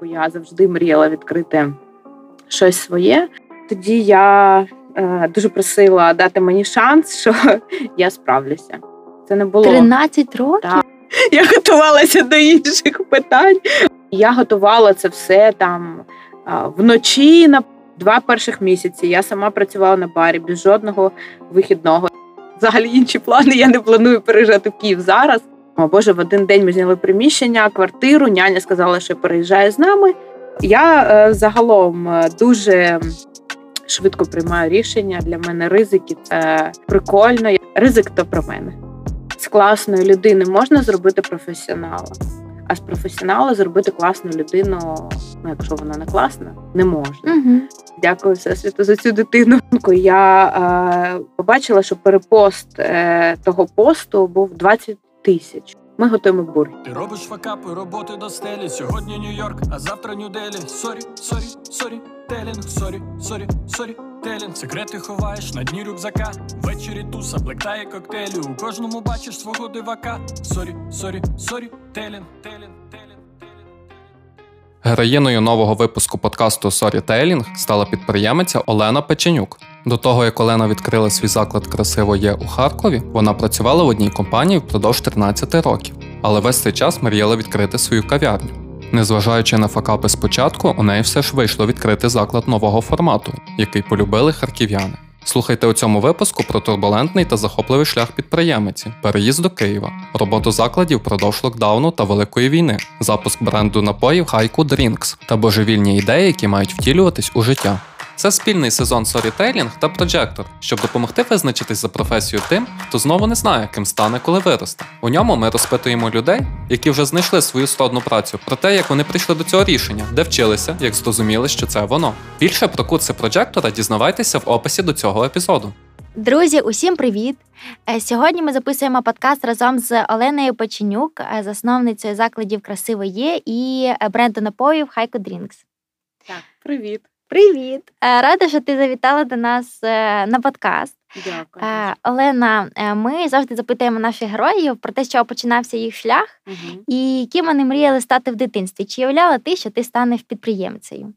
бо я завжди мріяла відкрити щось своє. Тоді я дуже просила дати мені шанс, що я справлюся. Це не було 13 років. Так. Я готувалася до інших питань. Я готувала це все там вночі на 2 перших місяці. Я сама працювала на барі без жодного вихідного. Взагалі інші плани, я не планую переїжджати в Київ зараз. О, Боже, в один день ми зняли приміщення, квартиру, няня сказала, що переїжджає з нами. Я загалом дуже швидко приймаю рішення. Для мене ризики – це прикольно. Ризик – то про мене. З класної людини можна зробити професіонала, а з професіонала зробити класну людину, якщо вона не класна, не можна. Угу. Дякую Всесвіту за цю дитину. Я побачила, що перепост того посту був 20 тисяч. Ми готуємо бургер. Ти робиш факапи, роботи до стелі. Сьогодні Нью-Йорк, а завтра Нью-Делі. Сорі, телінг, сорі, телінг. Секрети ховаєш на дні рюкзака. Ввечері туса, блектає коктейлі. У кожному бачиш свого дивака. Сорі, телінг. Героїною нового випуску подкасту «Сторітелінг» стала підприємиця Олена Печенюк. До того, як Олена відкрила свій заклад «Красиво Є» у Харкові, вона працювала в одній компанії впродовж 13 років, але весь цей час мріяла відкрити свою кав'ярню. Незважаючи на факапи спочатку, у неї все ж вийшло відкрити заклад нового формату, який полюбили харків'яни. Слухайте у цьому випуску про турбулентний та захопливий шлях підприємиці, переїзд до Києва, роботу закладів впродовж локдауну та Великої війни, запуск бренду напоїв Haiku Drinks та божевільні ідеї, які мають втілюватись у життя. Це спільний сезон «Сторітелінг» та «Проджектор», щоб допомогти визначитись за професію тим, хто знову не знає, ким стане, коли виросте. У ньому ми розпитуємо людей, які вже знайшли свою сродну працю, про те, як вони прийшли до цього рішення, де вчилися, як зрозуміли, що це воно. Більше про курси «Проджектора» дізнавайтеся в описі до цього епізоду. Друзі, усім привіт! Сьогодні ми записуємо подкаст разом з Оленою Печенюк, засновницею закладів «Красиво Є» і бренду напоїв «Haiku Drinks». Так, привіт! Привіт! Рада, що ти завітала до нас на подкаст. Дякую. Олена, ми завжди запитуємо наших героїв про те, з чого починався їх шлях, угу, і ким вони мріяли стати в дитинстві. Чи уявляла ти, що ти станеш підприємцею?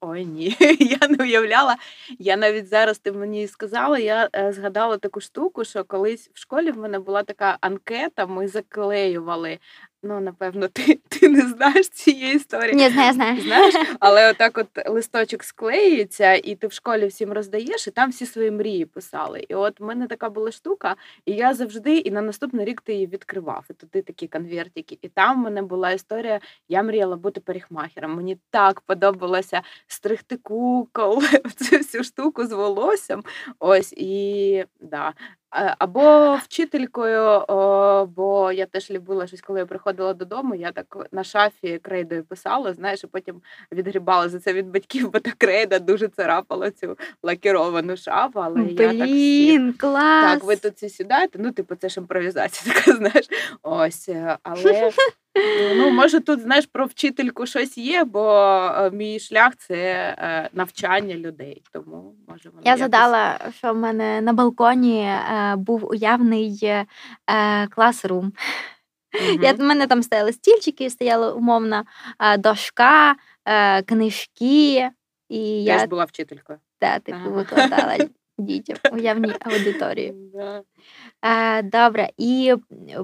Ой, ні, я не уявляла. Я навіть зараз, ти мені сказала, я згадала таку штуку, що колись в школі в мене була така анкета, ми заклеювали. Ну, напевно, ти не знаєш цієї історії. Ні, знаю. Знаєш? Але отак от листочок склеюється, і ти в школі всім роздаєш, і там всі свої мрії писали. І от в мене така була штука, і я завжди, і на наступний рік ти її відкривав. І туди такі конвертики. І там в мене була історія, я мріяла бути парикмахером. Мені так подобалося стригти кукол, цю всю штуку з волоссям. Ось, і да. Або вчителькою, бо я теж любила щось, коли я приходила додому, я так на шафі крейдою писала, знаєш, і потім відгрібала за це від батьків, бо та крейда дуже царапала цю лакіровану шафу, але клас! Так, ви тут всі сідаєте, ну, типу, це ж імпровізація така, знаєш, ось, але... Ну, може, тут, знаєш, про вчительку щось є, бо мій шлях – це навчання людей. Тому, може, я згадала, що в мене на балконі був уявний класрум. Угу. У мене там стояли стільчики, стояла умовна дошка, книжки. І я була вчителькою. Так, типу, викладала дітям уявній аудиторії. Добре, і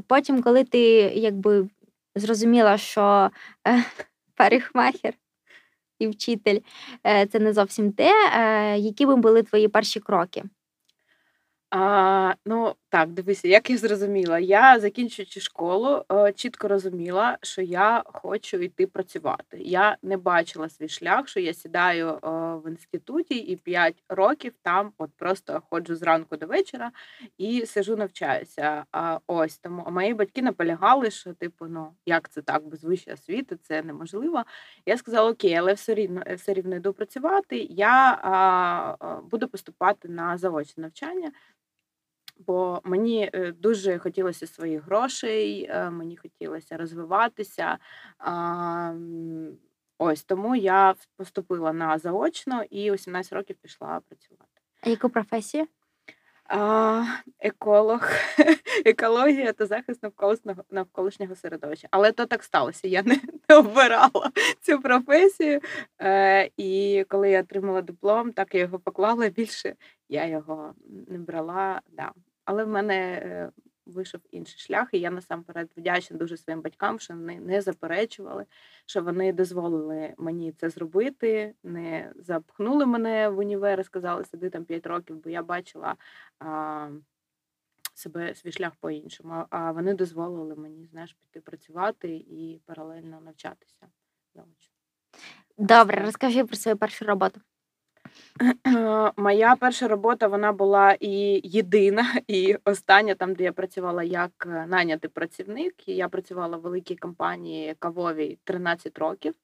потім, коли ти, якби, зрозуміла, що парикмахер і вчитель – це не зовсім те. Якими були твої перші кроки? Так, дивися, як я зрозуміла. Я, закінчуючи школу, чітко розуміла, що я хочу йти працювати. Я не бачила свій шлях, що я сідаю в інституті і 5 років там от просто ходжу зранку до вечора і сижу, навчаюся. Ось, тому мої батьки наполягали, що типу, як це так, без вищої освіти, це неможливо. Я сказала, окей, але все рівно йду працювати, я буду поступати на заочне навчання. Бо мені дуже хотілося своїх грошей, мені хотілося розвиватися. Ось, тому я поступила на заочно і у 17 років пішла працювати. А яку професію? Еколог, екологія та захист навколишнього середовища. Але то так сталося, я не обирала цю професію. І коли я отримала диплом, так я його поклала, більше я його не брала. Да. Але в мене вийшов інший шлях, і я насамперед вдячна дуже своїм батькам, що вони не заперечували, що вони дозволили мені це зробити, не запхнули мене в універ і сказали, сиди там 5 років, бо я бачила себе, свій шлях по-іншому. А вони дозволили мені, знаєш, піти працювати і паралельно навчатися. Добре, розкажи про свою першу роботу. Моя перша робота, вона була і єдина, і остання, там, де я працювала як найнятий працівник. Я працювала в великій компанії кавовій 13 років.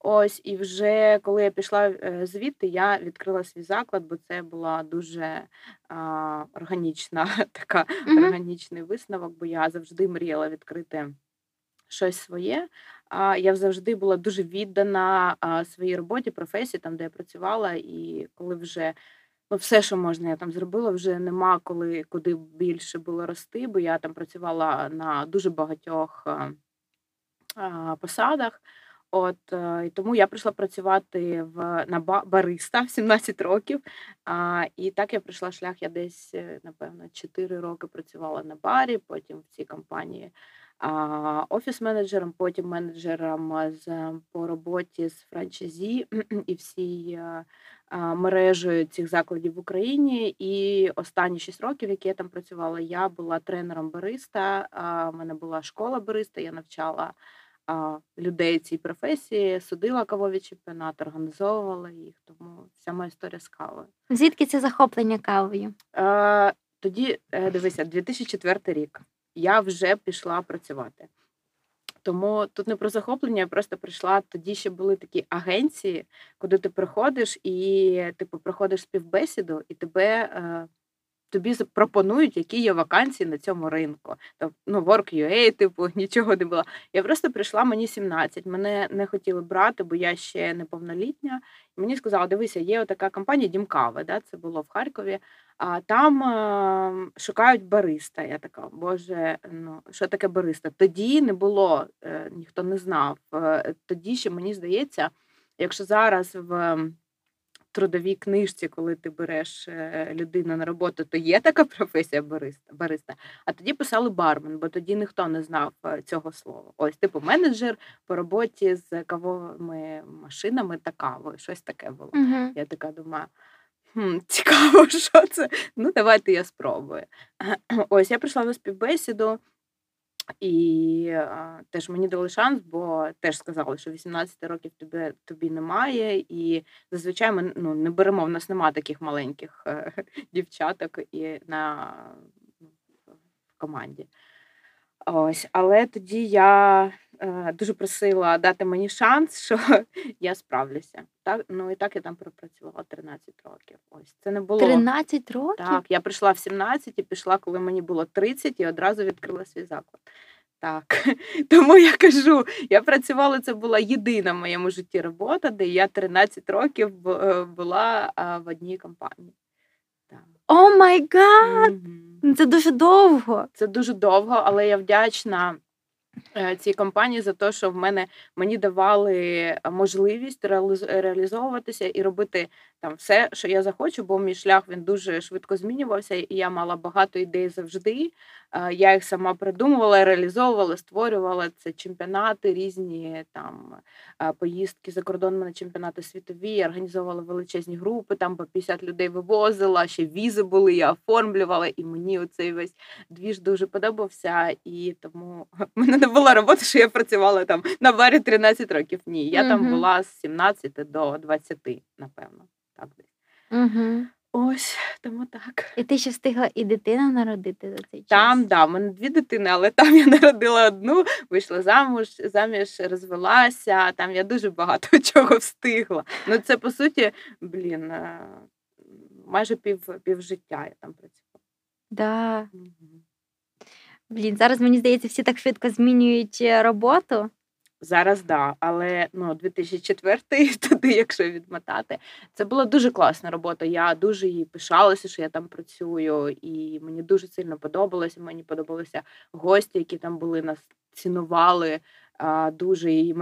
Ось, і вже коли я пішла звідти, я відкрила свій заклад, бо це була дуже органічний висновок, бо я завжди мріяла відкрити щось своє. Я завжди була дуже віддана своїй роботі, професії, там, де я працювала, і коли вже все, що можна, я там зробила, вже нема куди більше було рости, бо я там працювала на дуже багатьох посадах. І тому я прийшла працювати на бариста в 17 років, і так я пройшла шлях, я десь, напевно, 4 роки працювала на барі, потім в цій компанії офіс-менеджером, потім менеджером по роботі з франчайзі і всій мережею цих закладів в Україні. І останні 6 років, які я там працювала, я була тренером бариста, в мене була школа бариста, я навчала людей цій професії, судила кавові чемпіонати, організовувала їх, тому вся моя історія з кавою. Звідки це захоплення кавою? Тоді, дивися, 2004 рік. Я вже пішла працювати. Тому тут не про захоплення, я просто прийшла, тоді ще були такі агенції, куди ти приходиш і типу проходиш співбесіду, і тобі пропонують, які є вакансії на цьому ринку. Тобто, Work.ua, нічого не було. Я просто прийшла, мені 17, мене не хотіли брати, бо я ще неповнолітня. Мені сказали, дивися, є така компанія Дімкава, да? Це було в Харкові, а там шукають бариста. Я така, боже, що таке бариста? Тоді не було, ніхто не знав. Тоді ще, мені здається, якщо зараз в трудовій книжці, коли ти береш людину на роботу, то є така професія бариста. А тоді писали бармен, бо тоді ніхто не знав цього слова. Ось, менеджер по роботі з кавовими машинами та кавою. Щось таке було. Угу. Я така думаю, цікаво, що це? Давайте я спробую. Ось, я прийшла на співбесіду, і теж мені дали шанс, бо теж сказали, що 18 років тобі немає, і зазвичай ми не беремо, в нас немає таких маленьких дівчаток і в команді. Ось, але тоді я дуже просила дати мені шанс, що я справлюся. Так, і так я там пропрацювала 13 років. Ось, це не було 13 років? Так, я прийшла в 17 і пішла, коли мені було 30, і одразу відкрила свій заклад. Так, тому я кажу, я працювала, це була єдина в моєму житті робота, де я 13 років була в одній компанії. О май гад! Це дуже довго. Це дуже довго, але я вдячна цій компанії за те, що мені давали можливість реалізовуватися і робити там все, що я захочу, бо мій шлях, він дуже швидко змінювався, і я мала багато ідей завжди. Я їх сама придумувала, реалізовувала, створювала. Це чемпіонати, різні там поїздки за кордонами на чемпіонати світові. Я організовувала величезні групи, там по 50 людей вивозила, ще візи були, я оформлювала, і мені оцей весь двіж дуже подобався. І тому в мене не була робота, що я працювала там на барі 13 років. Ні, я там була з 17 до 20, напевно. Так десь. Ось, тому так. І ти ще встигла і дитину народити за цей час? Там, да, в мене 2 дитини, але там я народила 1, вийшла заміж, розвелася, там я дуже багато чого встигла. Це, по суті, майже пів життя я там працювала. Да. Зараз, мені здається, всі так швидко змінюють роботу. Зараз да, але 2004-й, туди, якщо відмотати, це була дуже класна робота. Я дуже її пишалася, що я там працюю, і мені дуже сильно подобалося. Мені подобалися гості, які там були, нас цінували дуже. І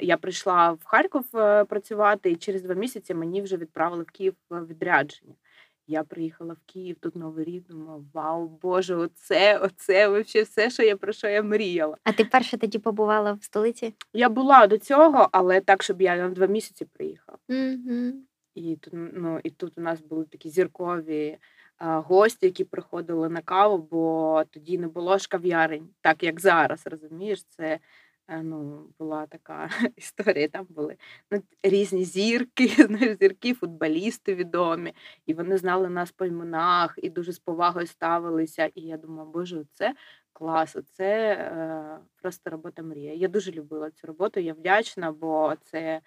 я прийшла в Харків працювати, і через 2 місяці мені вже відправили в Київ відрядження. Я приїхала в Київ, тут Новий рік, думала, вау, Боже, оце, вообще все, що я, про що я мріяла. А ти перша тоді побувала в столиці? Я була до цього, але так, щоб я на 2 місяці приїхала. Mm-hmm. І тут у нас були такі зіркові гості, які приходили на каву, бо тоді не було ж кав'ярень, так як зараз, розумієш, це... була така історія, там були різні зірки, футболісти відомі, і вони знали нас по іменах, і дуже з повагою ставилися, і я думала, Боже, це клас, це просто робота мрія. Я дуже любила цю роботу, я вдячна, бо це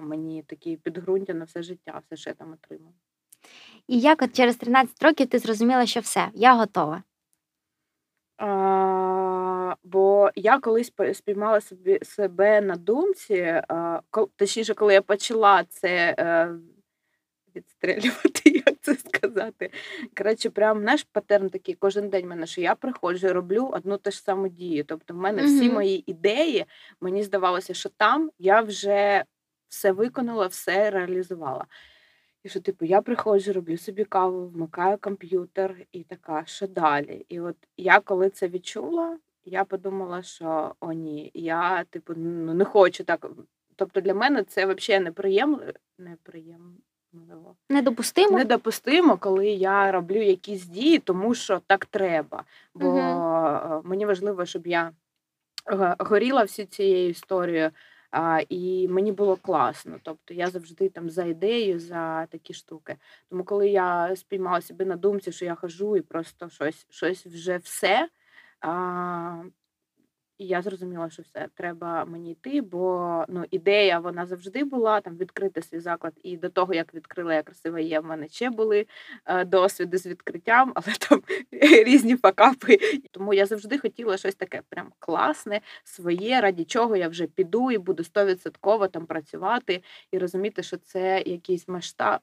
мені такі підґрунтя на все життя, все, що я там отримала. І як от через 13 років ти зрозуміла, що все, я готова? Бо я колись спіймала себе на думці, точніше, коли я почала це відстрілювати, як це сказати. Коротше, прям, знаєш, патерн такий, кожен день в мене, що я приходжу і роблю одну та ж саму дію. Тобто в мене всі мої ідеї, мені здавалося, що там я вже все виконала, все реалізувала. І що, я приходжу, роблю собі каву, вмикаю комп'ютер і така, що далі? І от я коли це відчула, я подумала, що о ні, я не хочу так. Тобто для мене це взагалі неприємливо. Недопустимо? Недопустимо, коли я роблю якісь дії, тому що так треба. Бо мені важливо, щоб я горіла всю цією історією. І мені було класно, тобто я завжди там за ідею, за такі штуки. Тому коли я спіймала себе на думці, що я хожу і просто щось вже все, і я зрозуміла, що все, треба мені йти, бо ідея вона завжди була, там відкрити свій заклад. І до того, як відкрила я «Красиво Є», в мене ще були досвіди з відкриттям, але там різні факапи. Тому я завжди хотіла щось таке прям класне, своє, раді чого я вже піду і буду 100% там працювати і розуміти, що це якийсь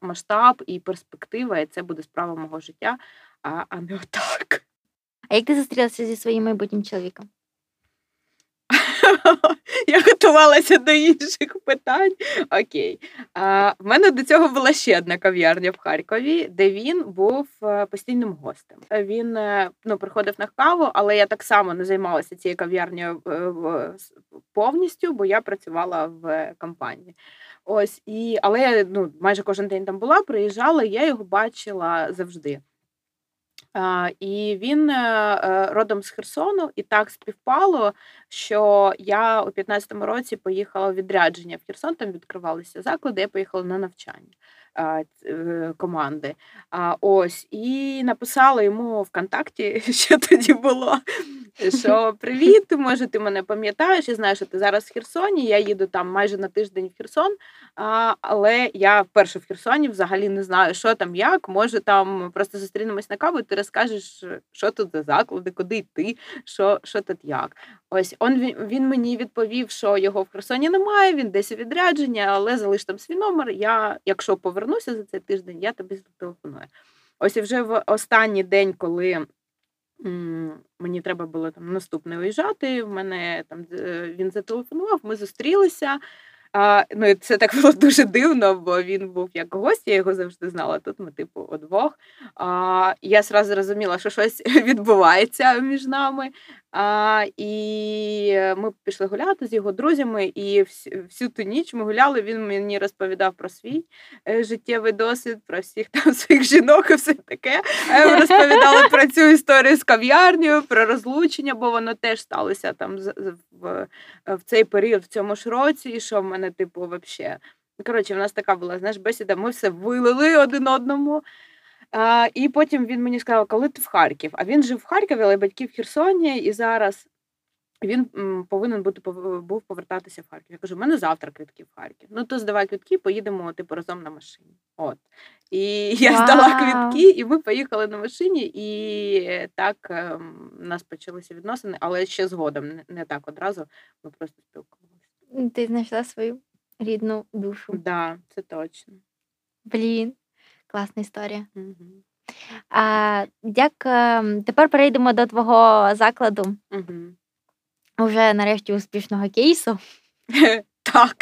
масштаб і перспектива, і це буде справа мого життя, а не отак. А як ти зустрілася зі своїм майбутнім чоловіком? Я готувалася до інших питань. Окей. В мене до цього була ще одна кав'ярня в Харкові, де він був постійним гостем. Він приходив на каву, але я так само не займалася цією кав'ярнею повністю, бо я працювала в компанії. Ось, але я майже кожен день там була, приїжджала, я його бачила завжди. І він родом з Херсону, і так співпало, що я у 15-му році поїхала в відрядження в Херсон, там відкривалися заклади, я поїхала на навчання команди. І написала йому ВКонтакті, що тоді було, що «Привіт, може ти мене пам'ятаєш, я знаю, що ти зараз в Херсоні, я їду там майже на тиждень в Херсон, але я вперше в Херсоні, взагалі не знаю, що там, як, може там просто зустрінемось на каву, ти розкажеш, що тут за заклади, куди йти, що тут як». Ось, він мені відповів, що його в Херсоні немає, він десь у відрядженні, але залиш там свій номер, я, якщо повернуся за цей тиждень, я тобі зателефоную. Ось, і вже в останній день, коли мені треба було там наступне виїжджати, в мене там він зателефонував, ми зустрілися. І це так було дуже дивно, бо він був як гость, я його завжди знала, тут ми удвох. Я одразу зрозуміла, що щось відбувається між нами. І ми пішли гуляти з його друзями, і всю ту ніч ми гуляли, він мені розповідав про свій життєвий досвід, про всіх там своїх жінок і все таке. Ми розповідали про цю історію з кав'ярнею, про розлучення, бо воно теж сталося там в цей період, в цьому ж році, і що в мене взагалі. Коротше, в нас така була, бесіда, ми все вилили один одному. І потім він мені сказав, коли ти в Харків. А він жив в Харкові, але батьки в Херсоні, і зараз він повинен був повертатися в Харків. Я кажу, в мене завтра квитки в Харків. То здавай квитки, поїдемо разом на машині. От. І я здала квитки, і ми поїхали на машині, і так у нас почалися відносини, але ще згодом, не так одразу, ми просто спілкувалися. Ти знайшла свою рідну душу. Так, да, це точно. Блін, класна історія. Угу. Тепер перейдемо до твого закладу. Угу. Уже нарешті успішного кейсу. Так.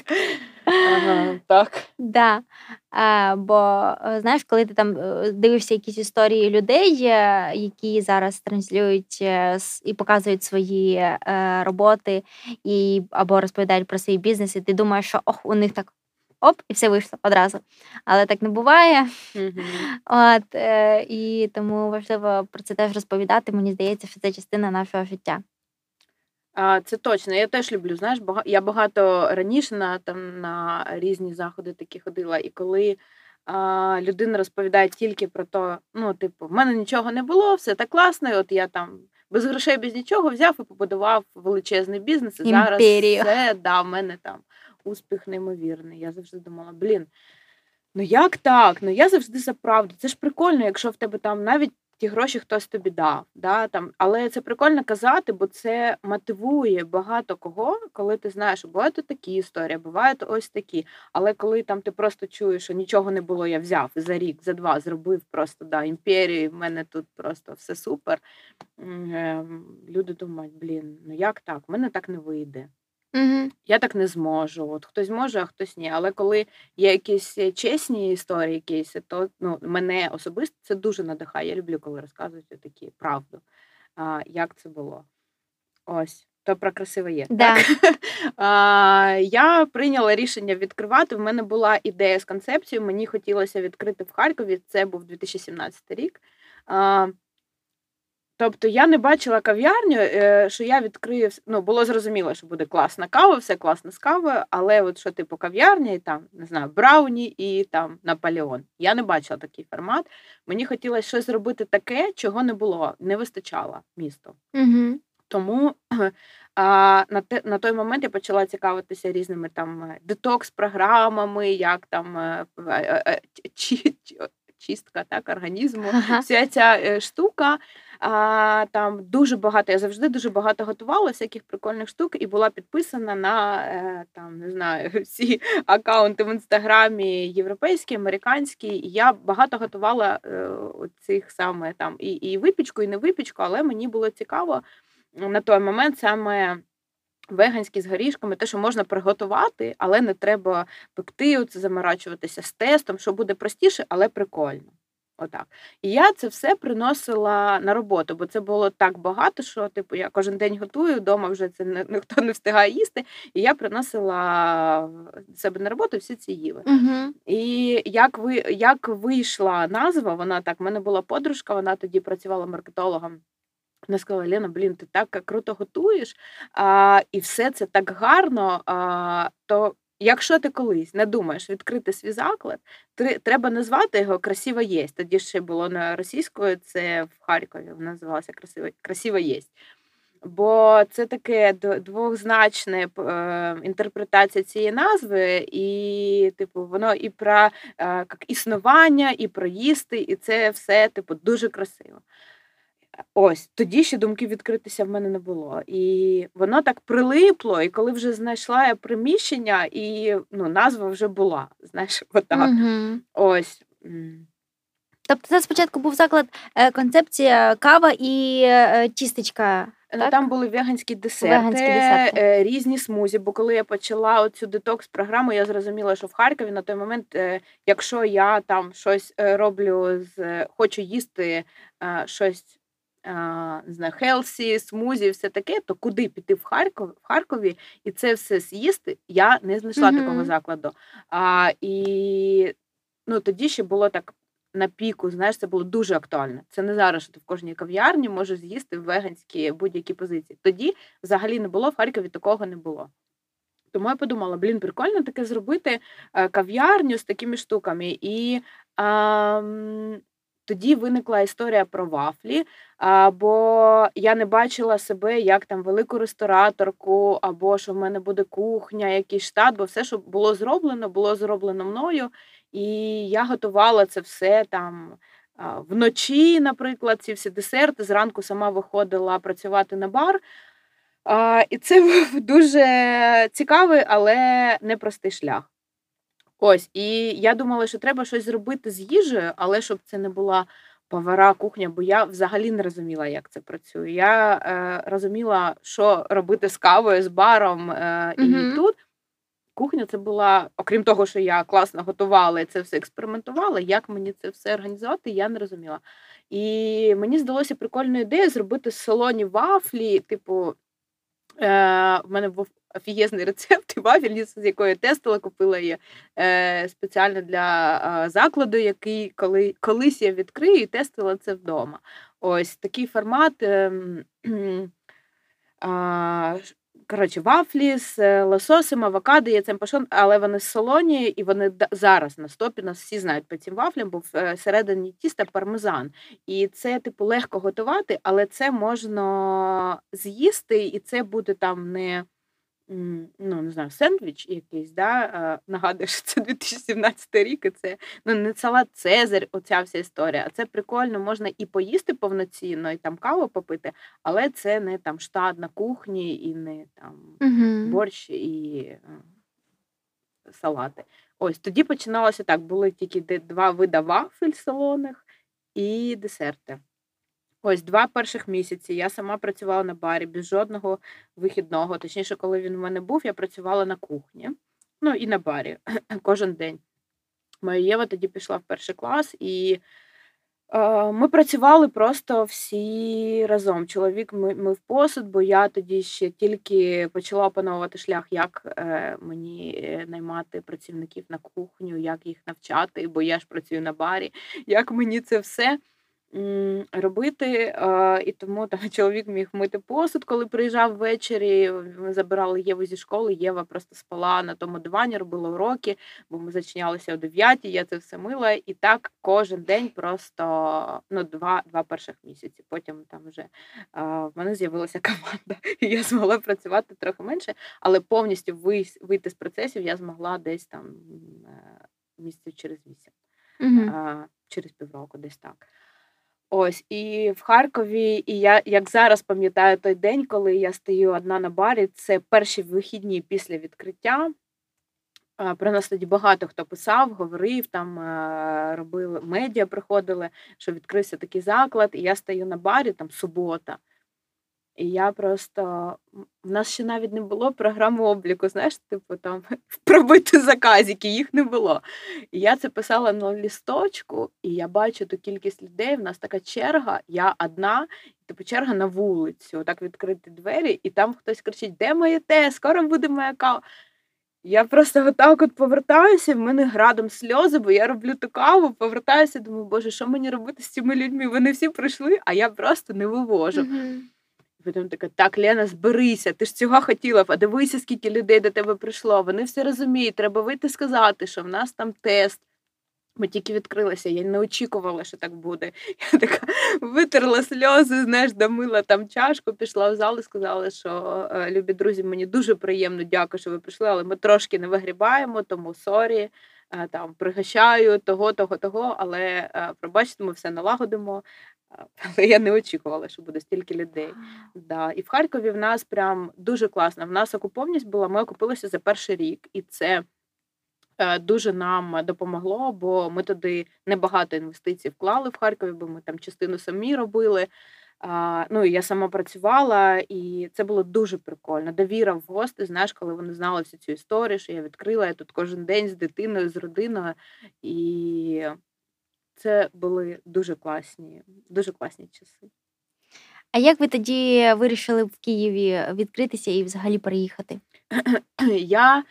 Ага, так. Да. Бо, знаєш, коли ти там дивишся якісь історії людей, які зараз транслюють і показують свої роботи, або розповідають про свій бізнес, і ти думаєш, що у них так оп, і все вийшло одразу. Але так не буває. Mm-hmm. І тому важливо про це теж розповідати. Мені здається, що це частина нашого життя. Це точно. Я теж люблю, знаєш, я багато раніше на різні заходи такі ходила, і коли людина розповідає тільки про те, в мене нічого не було, все так класно, і от я там без грошей, без нічого взяв і побудував величезний бізнес, і зараз все, да, в мене там успіх неймовірний. Я завжди думала, як так? Я завжди за правду. Це ж прикольно, якщо в тебе там навіть ті гроші хтось тобі дав. Да, там. Але це прикольно казати, бо це мотивує багато кого, коли ти знаєш, що бувають такі історії, бувають ось такі. Але коли там ти просто чуєш, що нічого не було, я взяв за рік, за два, зробив просто імперію, і в мене тут просто все супер. Люди думають, як так? В мене так не вийде. Угу. Я так не зможу. От хтось може, а хтось ні. Але коли є якісь чесні історії, то мене особисто це дуже надихає. Я люблю, коли розказують такі правду, як це було. Ось. То про красиве є. Да. Так? Я прийняла рішення відкривати. В мене була ідея з концепцією. Мені хотілося відкрити в Харкові. Це був 2017 рік. Тобто я не бачила кав'ярню, що я відкрию, було зрозуміло, що буде класна кава, все класно з кавою, але от що типу кав'ярня і там, не знаю, брауні і там Наполеон. Я не бачила такий формат. Мені хотілося щось зробити таке, чого не було, не вистачало місту. Угу. Тому на той момент я почала цікавитися різними там детокс-програмами, як там чистка так, організму, ага. Вся ця штука. Там дуже багато, я завжди дуже багато готувала всяких прикольних штук і була підписана на всі акаунти в Інстаграмі європейські, американські. І я багато готувала цих саме там і випічку, і не випічку, але мені було цікаво на той момент саме веганські з горішками, те, що можна приготувати, але не треба пекти, заморачуватися з тестом, що буде простіше, але прикольно. Отак. І я це все приносила на роботу, бо це було так багато, що я кожен день готую, вдома вже це ніхто не встигає їсти, і я приносила себе на роботу, всі ці їли. Угу. І як вийшла назва, вона так, в мене була подружка, вона тоді працювала маркетологом. Вона сказала, Лена, ти так круто готуєш, і все це так гарно, то якщо ти колись надумаєш відкрити свій заклад, треба назвати його «Красиво Є». Тоді ще було на російською, це в Харкові, вона називалася «Красиво Є». Бо це таке двозначна інтерпретація цієї назви, і воно і про існування, і про їсти, і це все дуже красиво. Ось, тоді ще думки відкритися в мене не було. І воно так прилипло, і коли вже знайшла я приміщення, і назва вже була, знаєш, отак. Угу. Ось. Тобто це спочатку був заклад, концепція кава і тістечка. Так? Там були веганські десерти, різні смузі, бо коли я почала оцю детокс-програму, я зрозуміла, що в Харкові на той момент, якщо я там щось роблю, хочу їсти щось, хелсі, смузі, все таке, то куди піти в Харкові і це все з'їсти, я не знайшла такого закладу. Тоді ще було так на піку, знаєш, це було дуже актуально. Це не зараз, що ти в кожній кав'ярні можеш з'їсти веганські будь-які позиції. Тоді взагалі не було, в Харкові такого не було. Тому я подумала, прикольно таке зробити кав'ярню з такими штуками. І тоді виникла історія про вафлі, бо я не бачила себе як там велику рестораторку, або що в мене буде кухня, якийсь штат, бо все, що було зроблено мною. І я готувала це все там вночі, наприклад, ці всі десерти. Зранку сама виходила працювати на бар. І це був дуже цікавий, але непростий шлях. Ось, і я думала, що треба щось зробити з їжею, але щоб це не була повара, кухня, бо я взагалі не розуміла, як це працює. Я розуміла, що робити з кавою, з баром, і тут. Кухня це була, окрім того, що я класно готувала і це все експериментувала, як мені це все організувати, я не розуміла. І мені здалося прикольна ідея зробити з солоні вафлі, типу, в мене був офігезний рецепт вафельниці, з якої тестила, купила її спеціально для закладу, який колись я відкрию, і тестила це вдома. Ось такий формат, коротше, вафлі з лососем, авокадо, яйцем пашон, але вони з солоні, і вони зараз на стопі, нас всі знають по цим вафлям, бо всередині тіста пармезан. І це, типу, легко готувати, але це можна з'їсти, і це буде там не... ну, не знаю, сендвіч якийсь, да? Нагадую, що це 2017 рік, і це, ну, не салат Цезарь, оця вся історія, а це прикольно, можна і поїсти повноцінно, і там каву попити, але це не там штат на кухні, і не там борщ і салати. Ось, тоді починалося так, були тільки два види вафель солоних і десерти. Ось, 2 перших місяці я сама працювала на барі без жодного вихідного. Точніше, коли він в мене був, я працювала на кухні. Ну, і на барі кожен день. Моя Єва тоді пішла в 1 клас, і ми працювали просто всі разом. Чоловік мив посуд, бо я тоді ще тільки почала опановувати шлях, як мені наймати працівників на кухню, як їх навчати, бо я ж працюю на барі, як мені це все робити, і тому там чоловік міг мити посуд, коли приїжджав ввечері. Ми забирали Єву зі школи, Єва просто спала на тому дивані, робила уроки, бо ми зачинялися о 9-й, я це все мила, і так кожен день просто, ну, 2 перших місяці. Потім там вже в мене з'явилася команда, і я змогла працювати трохи менше, але повністю вийти з процесів я змогла десь там місяців через 8, через півроку, десь так. Ось, і в Харкові, і я, як зараз пам'ятаю той день, коли я стою одна на барі, це перші вихідні після відкриття. Про нас тоді багато хто писав, говорив, там робили, медіа приходили, що відкрився такий заклад, і я стою на барі, там субота. І я просто... В нас ще навіть не було програми обліку, знаєш, типу там пробити заказики, їх не було. І я це писала на листочку, і я бачу ту кількість людей, в нас така черга, я одна, типу черга на вулицю, так відкриті двері, і там хтось кричить: де моє те, скоро буде моя кава. Я просто отак от повертаюся, в мене градом сльози, бо я роблю ту каву, повертаюся, думаю, боже, що мені робити з цими людьми? Вони всі прийшли, а я просто не вивожу. Потім така: так, Лена, зберися, ти ж цього хотіла, подивися, скільки людей до тебе прийшло, вони все розуміють, треба вийти сказати, що в нас там тест. Ми тільки відкрилися, я не очікувала, що так буде. Я така витерла сльози, знаєш, домила там чашку, пішла в зал і сказала, що любі друзі, мені дуже приємно, дякую, що ви прийшли, але ми трошки не вигрібаємо, тому сорі, там, пригощаю, того, але пробачте, ми все налагодимо. Але я не очікувала, що буде стільки людей. Да. І в Харкові в нас прям дуже класно. В нас окуповність була, ми окупилися за 1-й рік. І це дуже нам допомогло, бо ми туди небагато інвестицій вклали в Харкові, бо ми там частину самі робили. Ну, і я сама працювала, і це було дуже прикольно. Довіра в гості, знаєш, коли вони знали всю цю історію, що я відкрила, я тут кожен день з дитиною, з родиною. І... це були дуже класні часи. А як ви тоді вирішили в Києві відкритися і взагалі переїхати? Я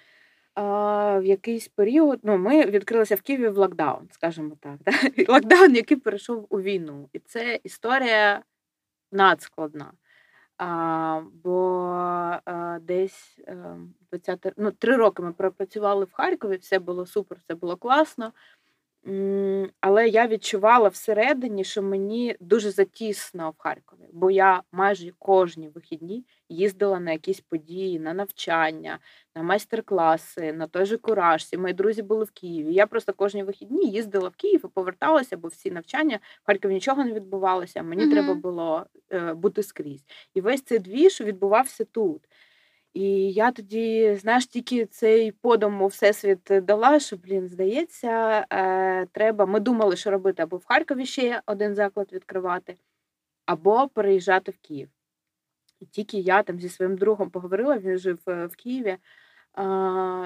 в якийсь період, ну, ми відкрилися в Києві в локдаун, скажімо так. Да? Локдаун, який перейшов у війну. І це історія надскладна. Бо десь 3 роки ми пропрацювали в Харкові, все було супер, все було класно. Але я відчувала всередині, що мені дуже затісно в Харкові, бо я майже кожні вихідні їздила на якісь події, на навчання, на майстер-класи, на той же кураж. Мої друзі були в Києві. Я просто кожні вихідні їздила в Київ і поверталася, бо всі навчання, в Харкові нічого не відбувалося, мені треба було бути скрізь. І весь цей двіж відбувався тут. І я тоді, знаєш, тільки цей подуму всесвіт дала, що, здається, треба... Ми думали, що робити або в Харкові ще один заклад відкривати, або переїжджати в Київ. І тільки я там зі своїм другом поговорила, він жив в Києві,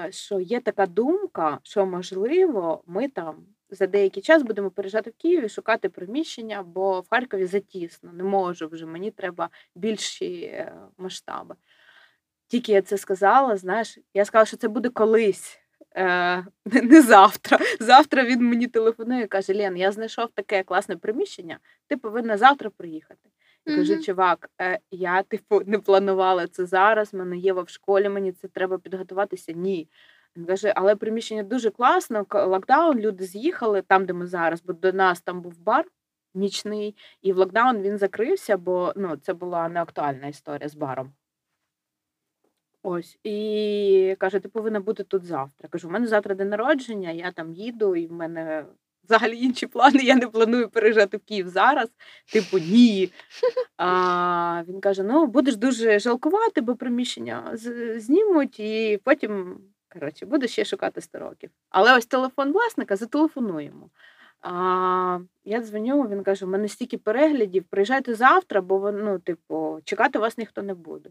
що є така думка, що, можливо, ми там за деякий час будемо переїжджати в Київ, шукати приміщення, бо в Харкові затісно, не можу вже, мені треба більші масштаби. Тільки я це сказала, знаєш, я сказала, що це буде колись, не завтра. Завтра він мені телефонує і каже: "Лен, я знайшов таке класне приміщення, ти повинна завтра приїхати". Я кажу: "Чувак, я не планувала це зараз, мене Єва в школі, мені це треба підготуватися". Ні. Він каже: "Але приміщення дуже класно, локдаун, люди з'їхали там, де ми зараз, бо до нас там був бар нічний, і в локдаун він закрився, бо це була неактуальна історія з баром". Ось, і каже: "Ти повинна бути тут завтра". Кажу: "У мене завтра день народження, я там їду, і в мене взагалі інші плани, я не планую переїжджати в Київ зараз". Ні. Він каже: "Будеш дуже жалкувати, бо приміщення знімуть, і потім, буду ще шукати 100 років". Але ось телефон власника, зателефонуємо. Я дзвоню, він каже: "У мене стільки переглядів, приїжджайте завтра, бо чекати вас ніхто не буде".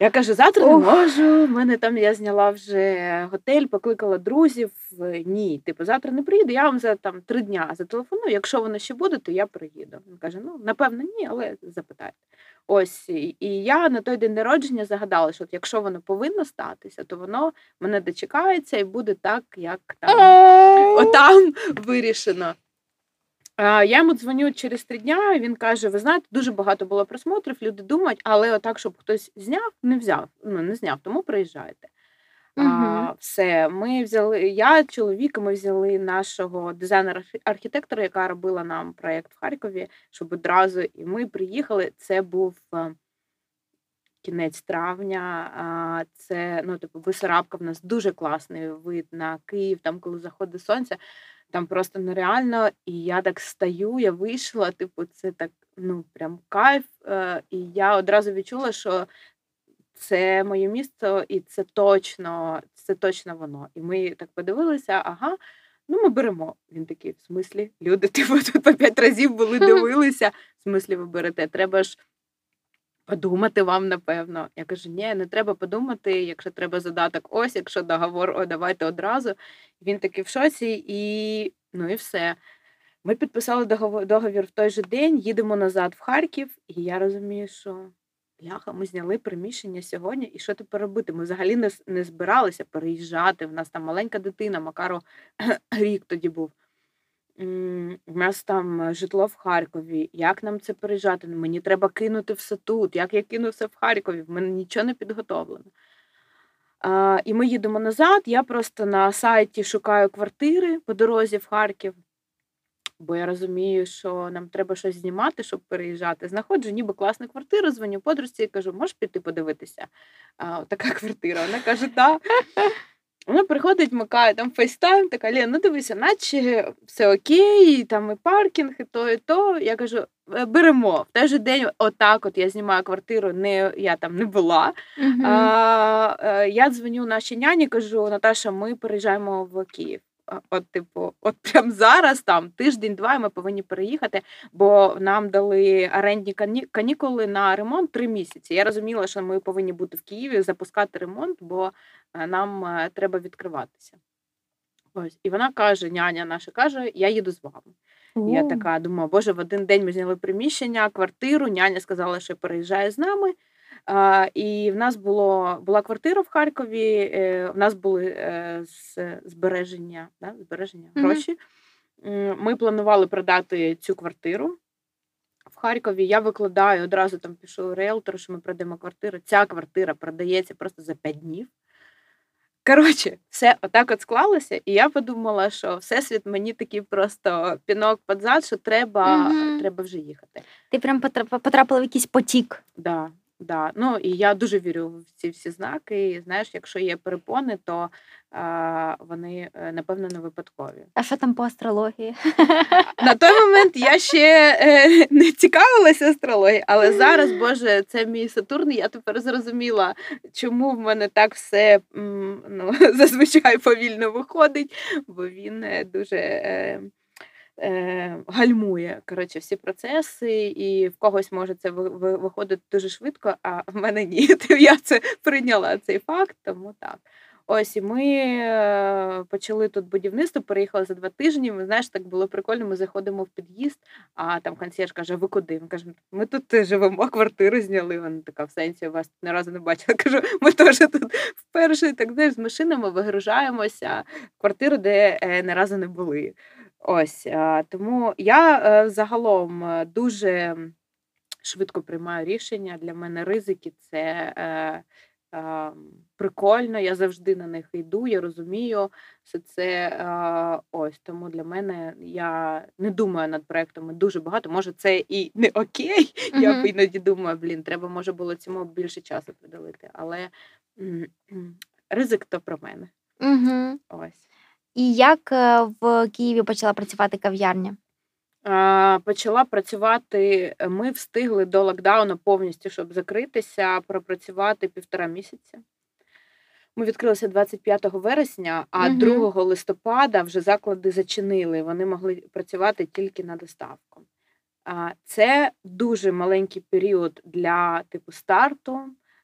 Я кажу: "Завтра не можу, в мене там, я зняла вже готель, покликала друзів". Ні, завтра не приїду, я вам за 3 дня зателефоную, якщо воно ще буде, то я приїду. Він каже: "Напевно, ні, але запитайте". Ось, і я на той день народження загадала, що якщо воно повинно статися, то воно мене дочекається і буде так, як там вирішено. Я йому дзвоню через 3 дня, і він каже: "Ви знаєте, дуже багато було просмотрів, люди думають, але отак, щоб хтось зняв, не зняв, тому приїжджайте". Все, ми взяли, я, чоловік, ми взяли нашого дизайнера-архітектора, яка робила нам проєкт в Харкові, щоб одразу, і ми приїхали, це був кінець травня, це, Висарабка, в нас дуже класний вид на Київ, там, коли заходить сонце. Там просто нереально, і я так стою, я вийшла, це так, прям кайф, і я одразу відчула, що це моє місто, і це точно воно. І ми так подивилися, ми беремо. Він такий: "В смислі? Люди, тут по 5 разів були, дивилися, в смислі ви берете? Треба ж подумати вам, напевно". Я кажу: "Ні, не треба подумати, якщо треба задаток, ось, якщо договор, давайте одразу". Він таки в шоці, і і все. Ми підписали договір в той же день, їдемо назад в Харків, і я розумію, що бляха, ми зняли приміщення сьогодні, і що тепер робити? Ми взагалі не збиралися переїжджати, в нас там маленька дитина, Макару рік тоді був. У нас там житло в Харкові, як нам це переїжджати? Мені треба кинути все тут, як я кину все в Харкові, в мене нічого не підготовлено. І ми їдемо назад, я просто на сайті шукаю квартири по дорозі в Харків, бо я розумію, що нам треба щось знімати, щоб переїжджати. Знаходжу ніби класну квартиру, дзвоню подружці і кажу: "Можеш піти подивитися? Така квартира". Вона каже: "Так". Вона приходить, вмикає там фейстайм, така: "Лен, дивися, наче все окей, там і паркінг, і то, і то". Я кажу: "Беремо". В той же день отак я знімаю квартиру, я там не була. Я дзвоню нашій няні, кажу: "Наташа, ми переїжджаємо в Київ. От прямо зараз, там, тиждень-два, і ми повинні переїхати, бо нам дали орендні канікули на ремонт 3 місяці. Я розуміла, що ми повинні бути в Києві, запускати ремонт, бо нам треба відкриватися". Ось. І вона каже, няня наша каже: "Я їду з вами". Я така думаю: боже, в один день ми зняли приміщення, квартиру, няня сказала, що переїжджає з нами. І в нас була квартира в Харкові, в нас були збереження гроші. Ми планували продати цю квартиру в Харкові. Я викладаю, одразу там пишу риелтору, що ми продаємо квартиру. Ця квартира продається просто за 5 днів. Коротше, все отак от склалося, і я подумала, що всесвіт мені такий просто пінок під зад, що треба вже їхати. Ти прям потрапила в якийсь потік. Да, да. Ну, і я дуже вірю в ці всі знаки. І, знаєш, якщо є перепони, то вони, напевно, не випадкові. А що там по астрології? На той момент я ще не цікавилася астрологією, але зараз, Боже, це мій Сатурн, і я тепер зрозуміла, чому в мене так все зазвичай повільно виходить, бо він дуже гальмує, коротше, всі процеси, і в когось може це виходить дуже швидко, а в мене ні. Я це прийняла, цей факт, тому так. Ось, і ми почали тут будівництво, переїхали за 2 тижні, ми, знаєш, так було прикольно, ми заходимо в під'їзд, а там консьєрж каже, ви куди? Ми кажемо, ми тут живемо, квартиру зняли, вона така, в сенсі, вас тут ні разу не бачила. Кажу, ми теж тут вперше, так, знаєш, з машинами вигружаємося в квартиру, де ні разу не були. Ось, тому я загалом дуже швидко приймаю рішення, для мене ризики – це... прикольно, я завжди на них йду, я розумію, що це ось, тому для мене я не думаю над проектами дуже багато, може це і не окей, я іноді думаю, треба, може було цьому більше часу приділити, але ризик то про мене. Ось. І як в Києві почала працювати кав'ярня? Почала працювати, ми встигли до локдауну повністю, щоб закритися, пропрацювати 1,5 місяці. Ми відкрилися 25 вересня, а 2 листопада вже заклади зачинили, вони могли працювати тільки на доставку. Це дуже маленький період для типу старту,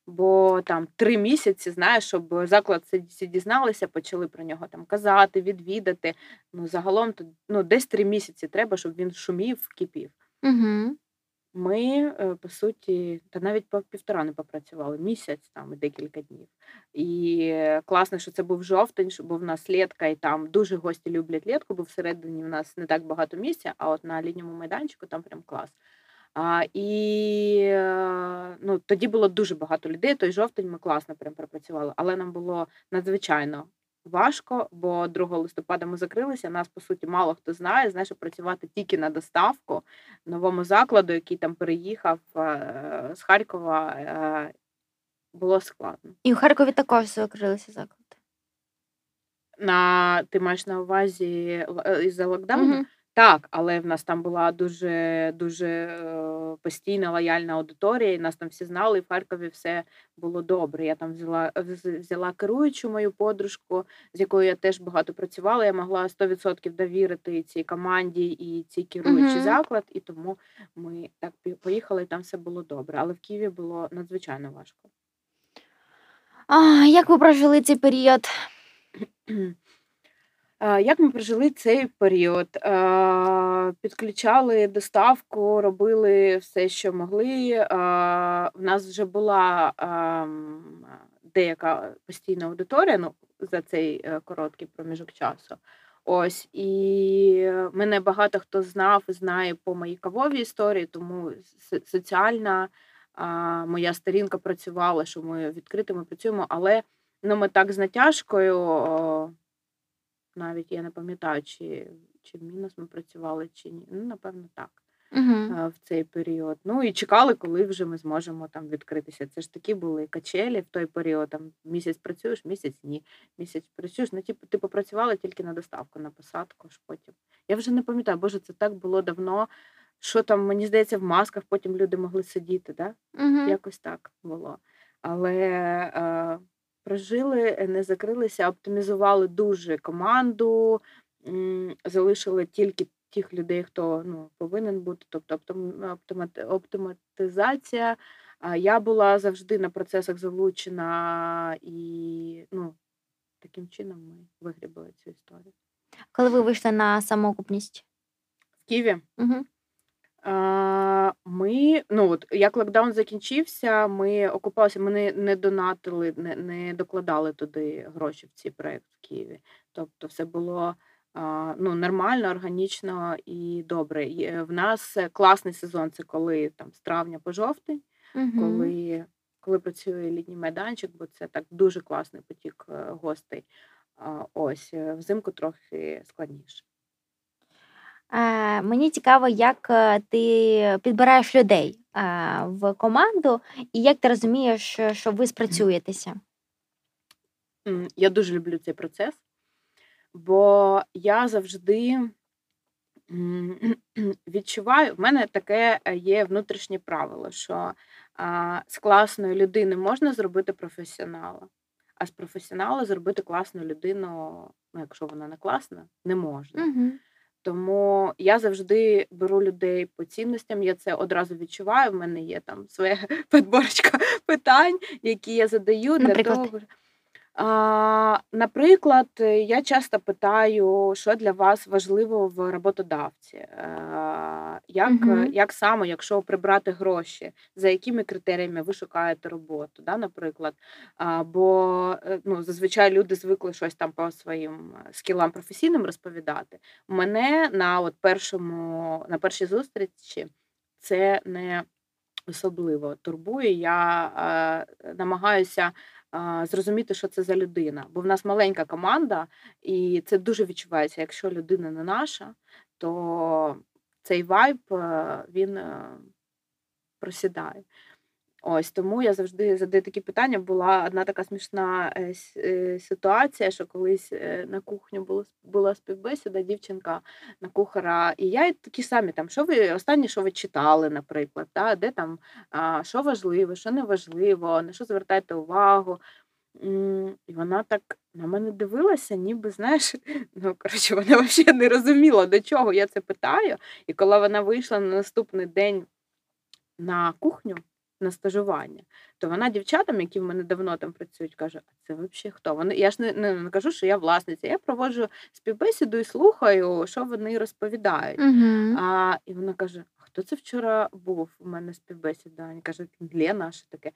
бо там 3 місяці, знаєш, щоб заклад всі дізналися, почали про нього там казати, відвідати. Ну, загалом то, десь 3 місяці треба, щоб він шумів, кипів. Угу. Ми, по суті, та навіть по 1,5 не попрацювали, місяць там і декілька днів. І класно, що це був жовтень, що був у нас лєтка, і там дуже гості люблять лєтку, бо всередині у нас не так багато місця, а от на літньому майданчику там прям клас. І тоді було дуже багато людей, той жовтень ми класно прям пропрацювали, але нам було надзвичайно важко, бо 2 листопада ми закрилися, нас, по суті, мало хто знає, знаєш, працювати тільки на доставку новому закладу, який там переїхав з Харкова, було складно. І в Харкові також закрилися заклади? Ти маєш на увазі із-за локдауну? Угу. Так, але в нас там була дуже постійна лояльна аудиторія, і нас там всі знали, і в Харкові все було добре. Я там взяла керуючу мою подружку, з якою я теж багато працювала, я могла 100% довірити цій команді і цій керуючий заклад, і тому ми так поїхали, і там все було добре. Але в Києві було надзвичайно важко. Як ви прожили цей період? Як ми прожили цей період? Підключали доставку, робили все, що могли. В нас вже була деяка постійна аудиторія за цей короткий проміжок часу. Ось, і мене багато хто знав і знає по моїй кавовій історії, тому соціальна моя сторінка працювала, що ми відкритими працюємо, але ми так з натяжкою... Навіть я не пам'ятаю, чи мінус ми працювали, чи ні. Напевно, так, в цей період. І чекали, коли вже ми зможемо там відкритися. Це ж такі були качелі в той період. Там місяць працюєш, місяць ні. Місяць працюєш. Ти попрацювала тільки на доставку, на посадку, аж потім. Я вже не пам'ятаю, Боже, це так було давно, що там, мені здається, в масках потім люди могли сидіти, да? Якось так було. Але... прожили, не закрилися, оптимізували дуже команду, залишили тільки тих людей, хто повинен бути, тобто оптиматизація. Я була завжди на процесах залучена і таким чином ми вигрібали цю історію. Коли ви вийшли на самоокупність? В Києві? Угу. Ми, як локдаун закінчився, ми окупалися, ми не донатили, не докладали туди гроші в цей проєкт в Києві. Тобто все було нормально, органічно і добре. В нас класний сезон, це коли там з травня по жовтень, коли коли працює літній майданчик, бо це так дуже класний потік гостей. Ось, взимку трохи складніше. Мені цікаво, як ти підбираєш людей в команду і як ти розумієш, що ви спрацюєтеся? Я дуже люблю цей процес, бо я завжди відчуваю, в мене таке є внутрішнє правило, що з класної людини можна зробити професіонала, а з професіонала зробити класну людину, ну, якщо вона не класна, не можна. Угу. Тому я завжди беру людей по цінностям, я це одразу відчуваю, в мене є там своя підборочка питань, які я задаю. Наприклад? Для того, наприклад, я часто питаю, що для вас важливо в роботодавці? Як саме, якщо прибрати гроші, за якими критеріями ви шукаєте роботу, да, наприклад? Бо зазвичай люди звикли щось там по своїм скілам професійним розповідати. Мене на першій зустрічі це не особливо турбує. Я намагаюся зрозуміти, що це за людина. Бо в нас маленька команда, і це дуже відчувається. Якщо людина не наша, то цей вайб, він просідає. Ось, тому я завжди задаю такі питання. Була одна така смішна ситуація, що колись на кухню була співбесіда, дівчинка на кухара, і я такі самі, там, що ви останнє, що ви читали, наприклад, та, де там, що важливо, що не важливо, на що звертаєте увагу. І вона так на мене дивилася, ніби, знаєш, вона взагалі не розуміла, до чого я це питаю. І коли вона вийшла на наступний день на кухню, на стажування, то вона дівчатам, які в мене давно там працюють, каже, а це взагалі хто? Я ж не кажу, що я власниця, я проводжу співбесіду і слухаю, що вони розповідають. Угу. І вона каже, хто це вчора був у мене співбесіда? Вона каже, Лена, що таке?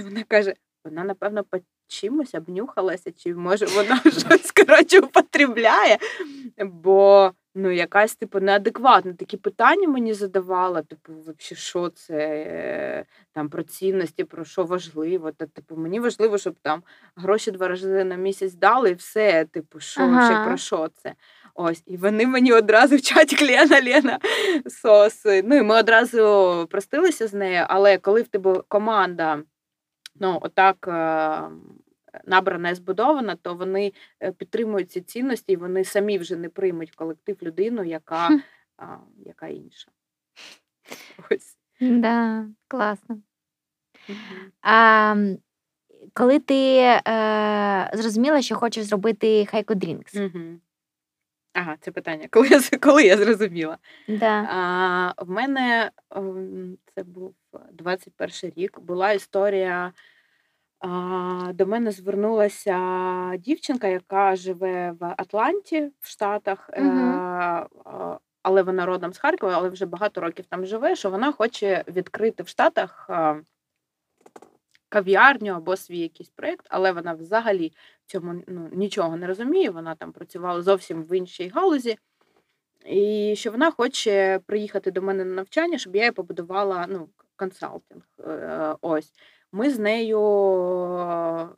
І вона каже, вона, напевно, по чимось обнюхалася, чи може вона щось, коротше, употребляє, бо... якась, неадекватна. Такі питання мені задавала, взагалі, що це, там, про цінності, про що важливо. Мені важливо, щоб там гроші 2 рази на місяць дали, і все, що ще, про що це. Ось, і вони мені одразу в чаті Лена, сос. І ми одразу простилися з нею, але коли в тебе команда, отак... набрана і збудована, то вони підтримують ці цінності, і вони самі вже не приймуть в колектив людину, яка інша. Ось. Да, класно. Коли ти зрозуміла, що хочеш зробити Haiku Drinks? Угу. Ага, це питання. Коли я зрозуміла? Да. В мене, це був 21 рік, була історія. До мене звернулася дівчинка, яка живе в Атланті, в Штатах, uh-huh. але вона родом з Харкова, але вже багато років там живе, що вона хоче відкрити в Штатах кав'ярню або свій якийсь проєкт, але вона взагалі в цьому нічого не розуміє, вона там працювала зовсім в іншій галузі, і що вона хоче приїхати до мене на навчання, щоб я її побудувала консалтинг. Ось. Ми з нею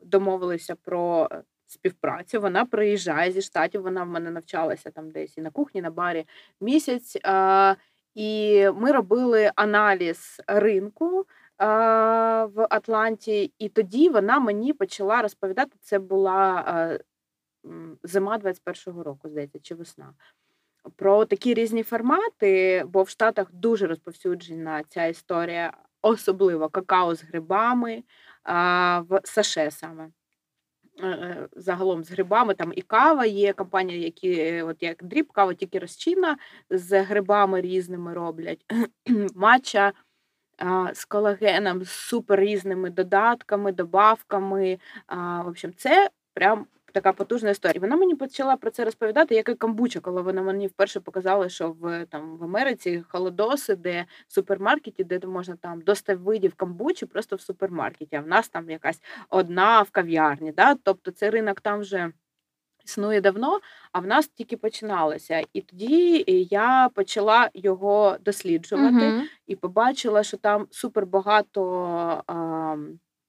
домовилися про співпрацю. Вона приїжджає зі Штатів, вона в мене навчалася там десь і на кухні, на барі місяць. І ми робили аналіз ринку в Атланті. І тоді вона мені почала розповідати, це була зима 21-го року, здається, чи весна. Про такі різні формати, бо в Штатах дуже розповсюджена ця історія, особливо какао з грибами, в США саме. Загалом з грибами, там і кава є, компанія, які, от як дріб, кава тільки розчинна, з грибами різними роблять. Матча з колагеном, з супер різними додатками, добавками. В общем, це прям така потужна історія. Вона мені почала про це розповідати, як і камбуча, коли вона мені вперше показала, що в Америці холодоси, де в супермаркеті, де можна там до 100 видів камбучі просто в супермаркеті, а в нас там якась одна в кав'ярні. Да? Тобто це ринок там вже існує давно, а в нас тільки починалося. І тоді я почала його досліджувати і побачила, що там супербагато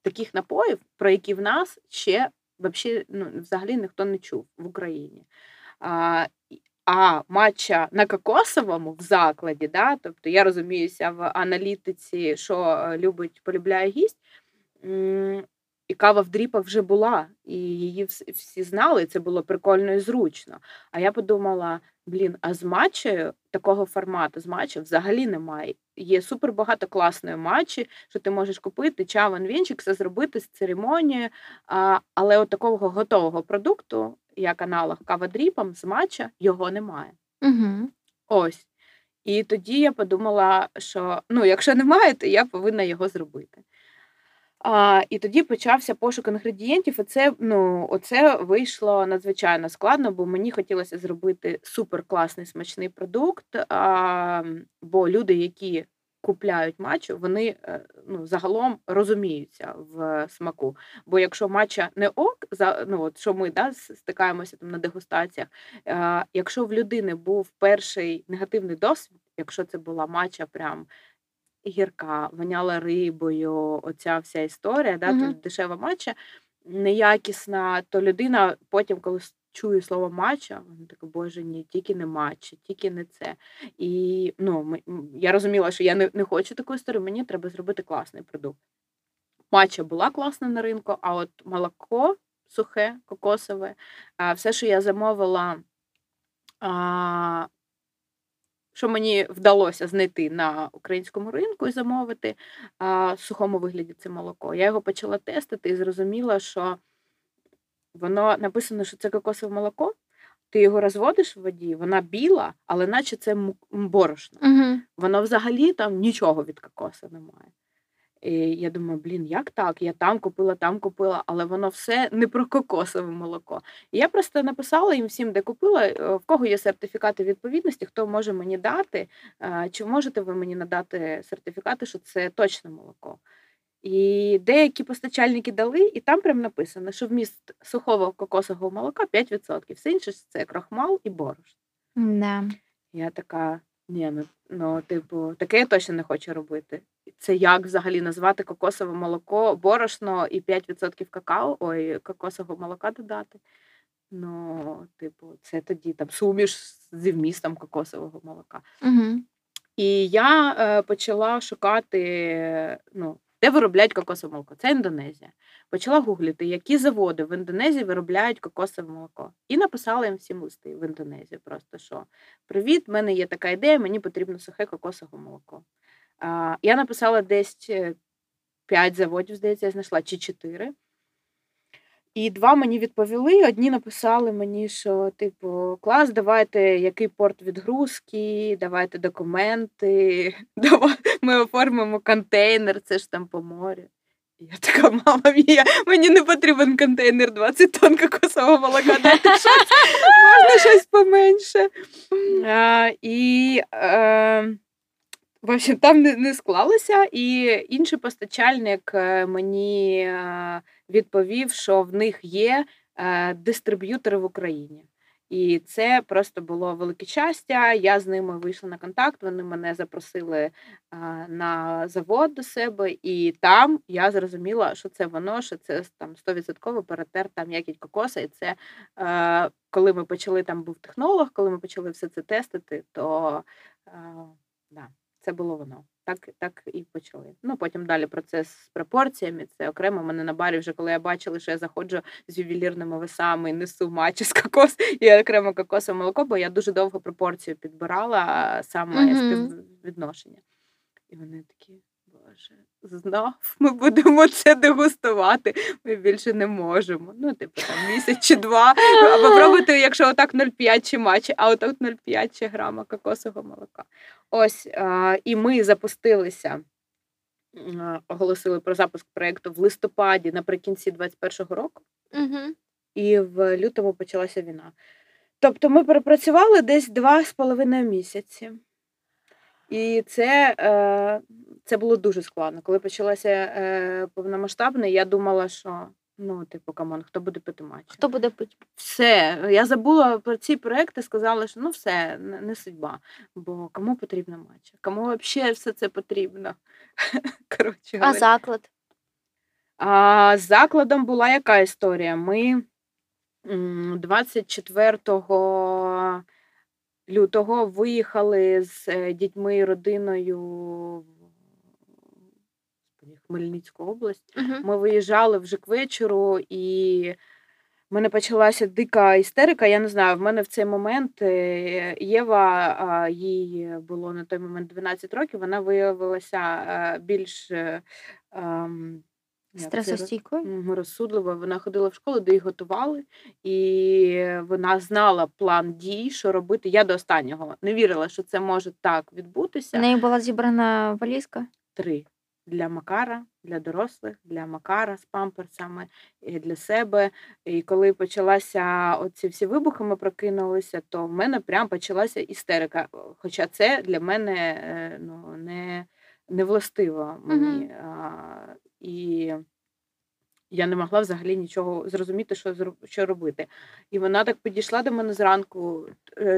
таких напоїв, про які в нас ще взагалі ніхто не чув в Україні. А матча на кокосовому в закладі, да, тобто я розуміюся в аналітиці, що полюбляє гість, і кава в дріпах вже була, і її всі знали, і це було прикольно і зручно. А я подумала, а з матчею такого формату, з матчею взагалі немає. Є супербагато класної матчі, що ти можеш купити, чаван, вінчик, все зробити з церемонією, але от такого готового продукту, як аналог кава дріпам з матча, його немає. Угу. Ось. І тоді я подумала, що якщо немає, то я повинна його зробити. І тоді почався пошук інгредієнтів, і це, оце вийшло надзвичайно складно, бо мені хотілося зробити суперкласний смачний продукт, бо люди, які купляють матчу, вони загалом розуміються в смаку. Бо якщо матча не ок, що ми стикаємося там на дегустаціях, якщо в людини був перший негативний досвід, якщо це була матча прям гірка, воняла рибою, оця вся історія, тут дешева матча, неякісна, то людина потім, коли чує слово матча, вона така, боже, ні, тільки не матча, тільки не це. І я розуміла, що я не хочу таку історію, мені треба зробити класний продукт. Матча була класна на ринку, а от молоко сухе, кокосове, все, що я замовила, що мені вдалося знайти на українському ринку і замовити в сухому вигляді це молоко. Я його почала тестити і зрозуміла, що воно написано, що це кокосове молоко, ти його розводиш в воді, вона біла, але наче це борошно. Угу. Воно взагалі там нічого від кокоса немає. І я думаю, як так? Я там купила, але воно все не про кокосове молоко. І я просто написала їм всім, де купила, в кого є сертифікати відповідності, хто може мені дати, чи можете ви мені надати сертифікати, що це точно молоко. І деякі постачальники дали, і там прям написано, що вміст сухого кокосового молока 5%. Все інше – це крохмал і борошно. Yeah. Я така... Ні, таке я точно не хочу робити. Це як взагалі назвати кокосове молоко, борошно і 5% кокосового молока додати? Це тоді там суміш зі вмістом кокосового молока. Угу. І я почала шукати, де виробляють кокосове молоко. Це Індонезія. Почала гуглити, які заводи в Індонезії виробляють кокосове молоко. І написала їм всім листи в Індонезію просто, що «Привіт, в мене є така ідея, мені потрібно сухе кокосове молоко». Я написала десь 5 заводів, здається, я знайшла, чи 4. І 2 мені відповіли, одні написали мені, що клас, давайте який порт відгрузки, давайте документи, ми оформимо контейнер, це ж там по морю. І я така, мама мія, мені не потрібен контейнер 20 тонн кокосового молока, дайте щось, можна щось поменше. В общем, там не склалося, і інший постачальник мені відповів, що в них є дистриб'ютори в Україні. І це просто було велике щастя, я з ними вийшла на контакт, вони мене запросили на завод до себе, і там я зрозуміла, що це воно, що це там 100% паритет, там якість кокоса, і це коли ми почали, там був технолог, коли ми почали все це тестити, то це було воно. Так і почали. Потім далі процес з пропорціями, це окремо. Мене на барі вже, коли я бачила, що я заходжу з ювелірними весами, несу матчі з кокос, і окремо кокосове молоко, бо я дуже довго пропорцію підбирала, саме співвідношення. І вони такі, боже, знов ми будемо це дегустувати, ми більше не можемо. Місяць чи два, або пробуйте, якщо отак 0,5 чи матчі, а отак 0,5 чи грама кокосового молока. Ось, і ми запустилися, оголосили про запуск проєкту в листопаді, наприкінці 2021 року, і в лютому почалася війна. Тобто ми пропрацювали десь 2,5 місяці. І це було дуже складно. Коли почалося повномасштабне, я думала, що Ну, типу, камон, хто буде пити матчу? Хто буде пити? Все. Я забула про ці проекти, сказала, що ну все, не судьба. Бо кому потрібна матча? Кому взагалі все це потрібно? Коротше, а заклад? А з закладом була яка історія? Ми 24 лютого виїхали з дітьми і родиною в Хмельницьку область. Uh-huh. Ми виїжджали вже к вечору, і в мене почалася дика істерика. Я не знаю, в мене в цей момент Єва, їй було на той момент 12 років, вона виявилася більш стресостійкою, розсудливо. Вона ходила в школу, де її готували, і вона знала план дій, що робити. Я до останнього не вірила, що це може так відбутися. У неї була зібрана валізка? 3. Для Макара, для дорослих, для Макара з памперсами, і для себе. І коли почалася оці всі вибухи, ми прокинулися, то в мене прям почалася істерика. Хоча це для мене не властиво мені. Uh-huh. І я не могла взагалі нічого зрозуміти, що робити. І вона так підійшла до мене зранку,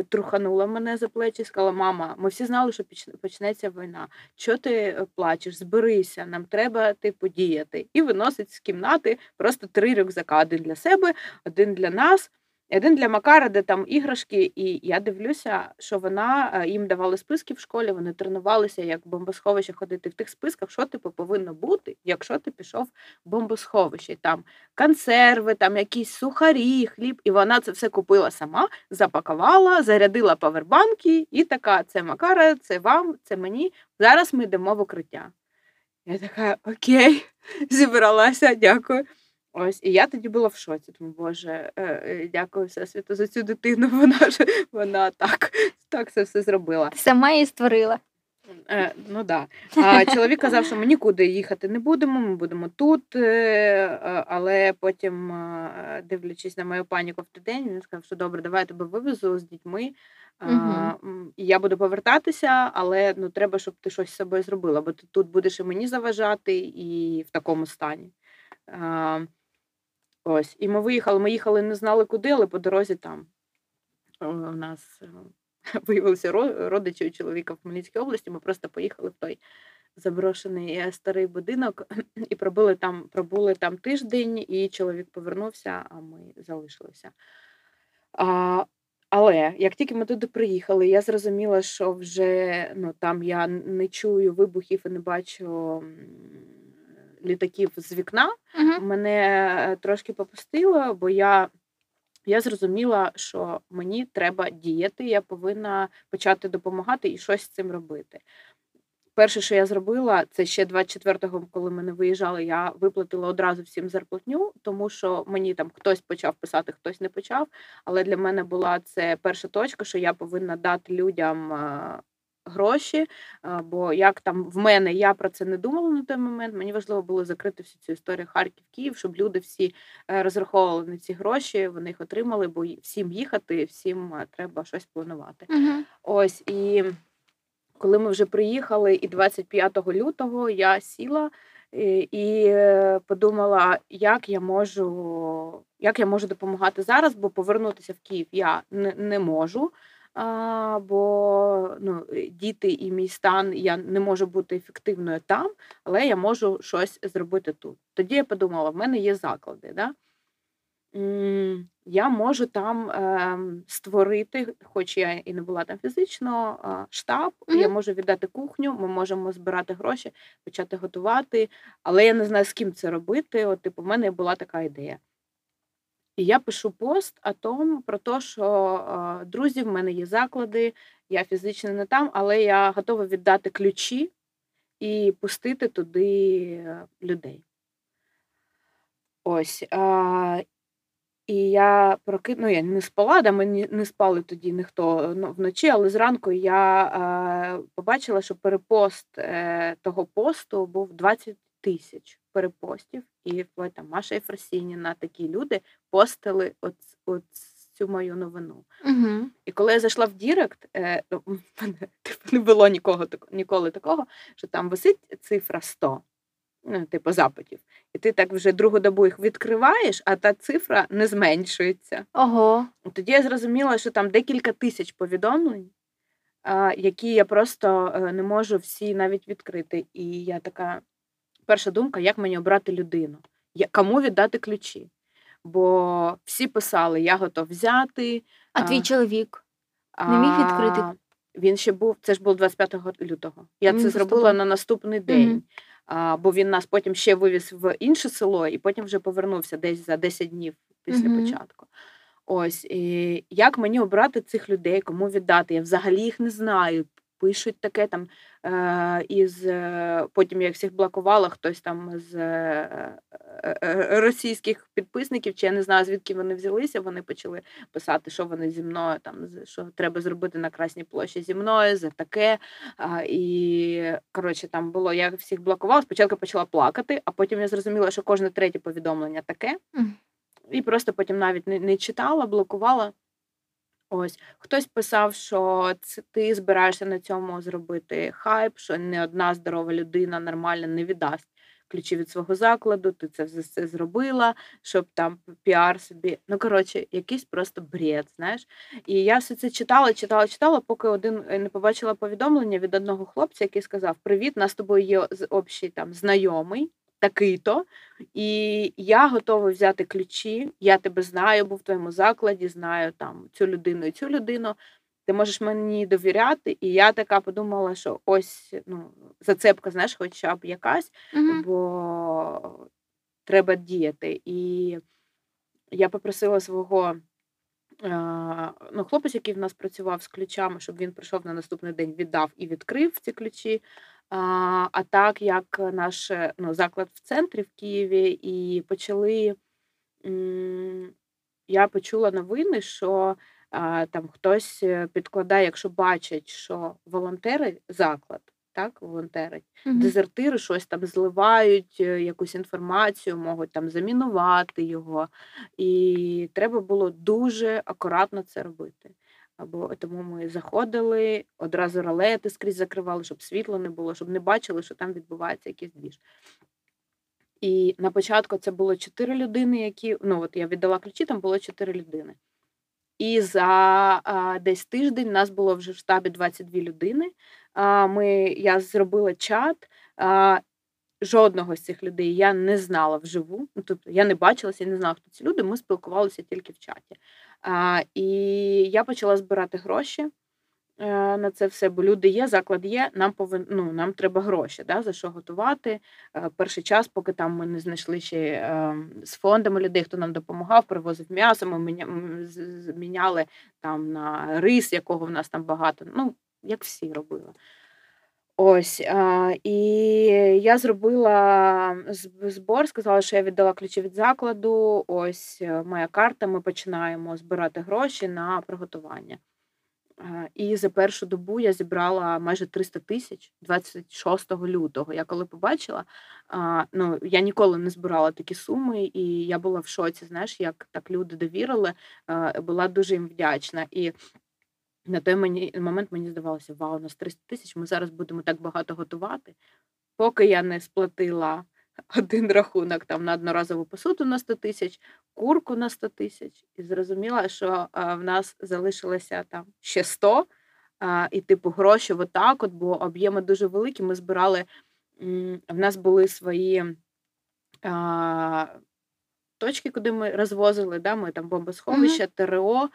труханула мене за плечі і сказала: мама, ми всі знали, що почнеться війна. Чого ти плачеш? Зберися, нам треба типу діяти. І виносить з кімнати просто 3 рюкзака. Один для себе, один для нас, один для Макара, де там іграшки. І я дивлюся, що вона, їм давали списки в школі, вони тренувалися, як в бомбосховище ходити в тих списках, що типу повинно бути, якщо ти пішов в бомбосховище. Там консерви, там якісь сухарі, хліб. І вона це все купила сама, запакувала, зарядила павербанки і така: це Макара, це вам, це мені. Зараз ми йдемо в укриття. Я така: окей, зібралася, дякую. Ось, і я тоді була в шоці. Тому, Боже, дякую Всесвіту за цю дитину. Вона так це все зробила. Сама її створила. Ну, так. Да. А чоловік казав, що ми нікуди їхати не будемо, ми будемо тут. Але потім, дивлячись на мою паніку в той день, він сказав, що добре, давай я тебе вивезу з дітьми. Угу. Я буду повертатися, але треба, щоб ти щось з собою зробила, бо ти тут будеш і мені заважати, і в такому стані. Ось, і ми їхали, не знали куди, але по дорозі там у нас виявилися родичі у чоловіка в Хмельницькій області, ми просто поїхали в той заброшений старий будинок і пробули там тиждень, і чоловік повернувся, а ми залишилися. Але як тільки ми туди приїхали, я зрозуміла, що вже там я не чую вибухів і не бачу літаків з вікна. Uh-huh. Мене трошки попустило, бо я зрозуміла, що мені треба діяти, я повинна почати допомагати і щось з цим робити. Перше, що я зробила, це ще 24-го, коли ми не виїжджали, я виплатила одразу всім зарплатню, тому що мені там хтось почав писати, хтось не почав, але для мене була це перша точка, що я повинна дати людям гроші, бо як там в мене, я про це не думала на той момент, мені важливо було закрити всю цю історію Харків, Київ, щоб люди всі розраховували на ці гроші, вони їх отримали, бо всім їхати, всім треба щось планувати. Угу. Ось, і коли ми вже приїхали, і 25 лютого я сіла і подумала, як я можу допомагати зараз, бо повернутися в Київ я не можу. Бо діти і мій стан, я не можу бути ефективною там, але я можу щось зробити тут. Тоді я подумала, в мене є заклади, да? Я можу там створити, хоч я і не була там фізично, штаб, я можу віддати кухню, ми можемо збирати гроші, почати готувати, але я не знаю, з ким це робити. От, типу, в мене була така ідея. І я пишу пост про те, що, друзі, в мене є заклади, я фізично не там, але я готова віддати ключі і пустити туди людей. Ось. І я я не спала, ми не спали тоді ніхто вночі, але зранку я побачила, що перепост того посту був 20 тисяч перепостів, і там Маша Єферсініна, такі люди постили от цю мою новину. Угу. І коли я зайшла в Дірект, не було ніколи такого, що там висить цифра 100. типу запитів. І ти так вже другу добу їх відкриваєш, а та цифра не зменшується. Ого. Тоді я зрозуміла, що там декілька тисяч повідомлень, які я просто не можу всі навіть відкрити. І я така, перша думка, як мені обрати людину? Кому віддати ключі? Бо всі писали, я готов взяти. А твій чоловік не міг відкрити? Він ще був, це ж було 25 лютого. Я це зробила на наступний день. Mm-hmm. Бо він нас потім ще вивіз в інше село, і потім вже повернувся десь за 10 днів після початку. Ось, і як мені обрати цих людей, кому віддати? Я взагалі їх не знаю. Пишуть таке там, потім я їх всіх блокувала, хтось там з російських підписників, чи я не знаю, звідки вони взялися, вони почали писати, що вони зі мною, там, що треба зробити на Красній площі зі мною, за таке. І, коротше, там було, я всіх блокувала, спочатку почала плакати, а потім я зрозуміла, що кожне третє повідомлення таке. І просто потім навіть не читала, блокувала. Ось, хтось писав, що ти збираєшся на цьому зробити хайп, що не одна здорова людина нормально не віддасть ключі від свого закладу, ти це все зробила, щоб там піар собі... Ну, коротше, якийсь просто бред, знаєш. І я все це читала, поки не побачила повідомлення від одного хлопця, який сказав: «Привіт, нас з тобою є общий там знайомий, такий-то, і я готова взяти ключі, я тебе знаю, був в твоєму закладі, знаю там цю людину, ти можеш мені довіряти». І я така подумала, що ось, ну, зацепка, знаєш, хоча б якась, бо треба діяти. І я попросила свого, ну, хлопець, який в нас працював з ключами, щоб він прийшов на наступний день, віддав і відкрив ці ключі. А так, як наш, ну, заклад в центрі, в Києві, і почали, я почула новини, що там хтось підкладає, якщо бачать, що волонтери, заклад, так, волонтерить, дезертири щось там зливають, якусь інформацію, можуть там замінувати його, і треба було дуже акуратно це робити. Або тому ми заходили, одразу ролети скрізь закривали, щоб світла не було, щоб не бачили, що там відбувається якийсь двіж. І на початку це було 4 людини, які... Ну, от я віддала ключі, там було 4 людини. І за десь тиждень нас було вже в штабі 22 людини. Я зробила чат. Жодного з цих людей я не знала вживу. Тобто я не бачилася, я не знала, хто ці люди. Ми спілкувалися тільки в чаті. І я почала збирати гроші на це все, бо люди є, заклад є, нам треба гроші, да, за що готувати. Перший час, поки там ми не знайшли ще з фондами людей, хто нам допомагав, привозив м'ясо, ми зміняли там на рис, якого в нас там багато, ну, як всі робили. Ось, і я зробила збор, сказала, що я віддала ключі від закладу, ось моя карта, ми починаємо збирати гроші на приготування. І за першу добу я зібрала майже 300 тисяч 26 лютого. Я коли побачила, ну, я ніколи не збирала такі суми, і я була в шоці, знаєш, як так люди довірили, була дуже їм вдячна. І на той момент мені здавалося, вау, у нас 300 тисяч, ми зараз будемо так багато готувати. Поки я не сплатила один рахунок там, на одноразову посуду на 100 тисяч, курку на 100 тисяч, і зрозуміла, що в нас залишилося там ще 100, і типу гроші отак, от, бо об'єми дуже великі, ми збирали, в нас були свої... точки, куди ми розвозили, да? Ми там бомбосховища, ТРО...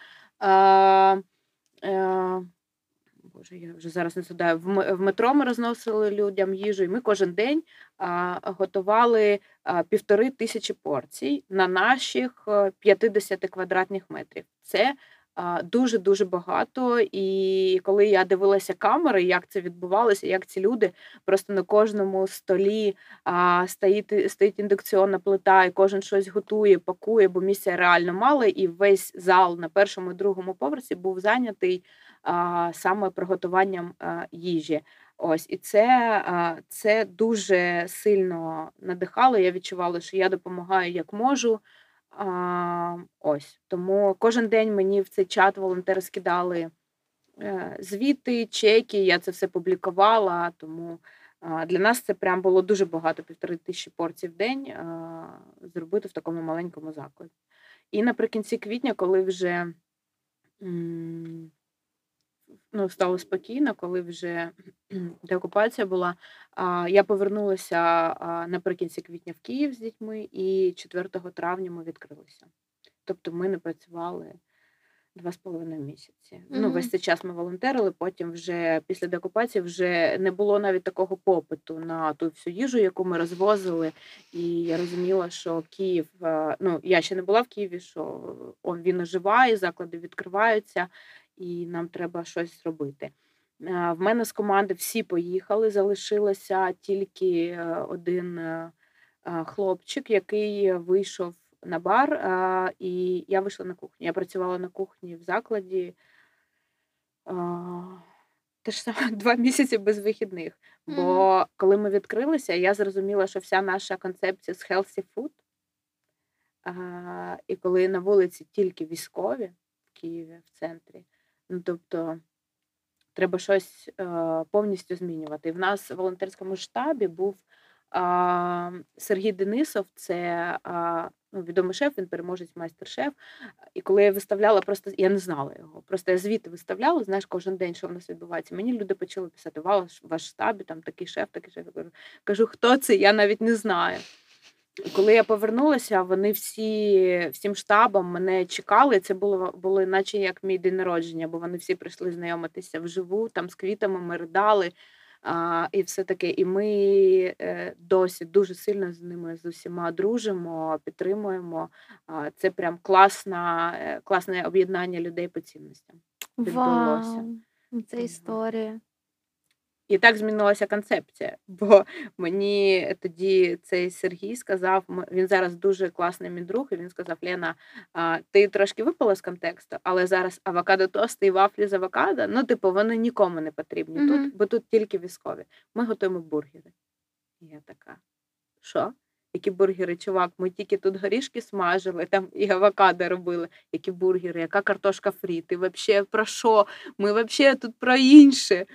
Боже, я вже зараз не згадаю, в метро ми розносили людям їжу, і ми кожен день готували 1500 порцій на наших 50 квадратних метрів. Це дуже-дуже багато, і коли я дивилася камери, як це відбувалося, як ці люди, просто на кожному столі стоїть індукційна плита, і кожен щось готує, пакує, бо місця реально мало, і весь зал на першому і другому поверсі був зайнятий саме приготуванням їжі. Ось, і це дуже сильно надихало, я відчувала, що я допомагаю як можу. Ось, тому кожен день мені в цей чат волонтери скидали звіти, чеки, я це все публікувала, тому Для нас це прям було дуже багато, 1500 порцій в день зробити в такому маленькому закладі. І наприкінці квітня, коли вже стало спокійно, коли вже деокупація була, я повернулася наприкінці квітня в Київ з дітьми, і 4 травня ми відкрилися. Тобто ми не працювали 2,5 місяці. Mm-hmm. Весь цей час ми волонтерили, потім вже після деокупації вже не було навіть такого попиту на ту всю їжу, яку ми розвозили. І я розуміла, що Київ, я ще не була в Києві, що він оживає, заклади відкриваються, і нам треба щось робити. В мене з команди всі поїхали, залишилося тільки один хлопчик, який вийшов на бар, і я вийшла на кухню. Я працювала на кухні в закладі теж саме 2 місяці без вихідних. Mm-hmm. Бо коли ми відкрилися, я зрозуміла, що вся наша концепція з healthy food, і коли на вулиці тільки військові в Києві, в центрі, тобто треба щось повністю змінювати. І в нас в волонтерському штабі був Сергій Денисов, це відомий шеф, він переможець майстер-шеф. І коли я виставляла, просто я не знала його. Просто я звідти виставляла, знаєш, кожен день, що в нас відбувається. Мені люди почали писати: ваш штабі, там такий шеф. Я кажу, хто це? Я навіть не знаю. І коли я повернулася, вони всім штабом мене чекали. Це було іначе як мій день народження, бо вони всі прийшли знайомитися вживу, там з квітами ми ридали. І все таке, і ми досі дуже сильно з ними, з усіма дружимо, підтримуємо. Це прям класне об'єднання людей по цінностям відбулося. Вау, це історія. І так змінилася концепція, бо мені тоді цей Сергій сказав, він зараз дуже класний мій друг, і він сказав: Лена, ти трошки випала з контексту, але зараз авокадо-тости і вафлі з авокадо, вони нікому не потрібні mm-hmm. тут, бо тут тільки військові. Ми готуємо бургери. І я така: що? Які бургери, чувак? Ми тільки тут горішки смажили, там і авокадо робили. Які бургери, яка картошка фрі, ти вообще про що? Ми вообще тут про інше.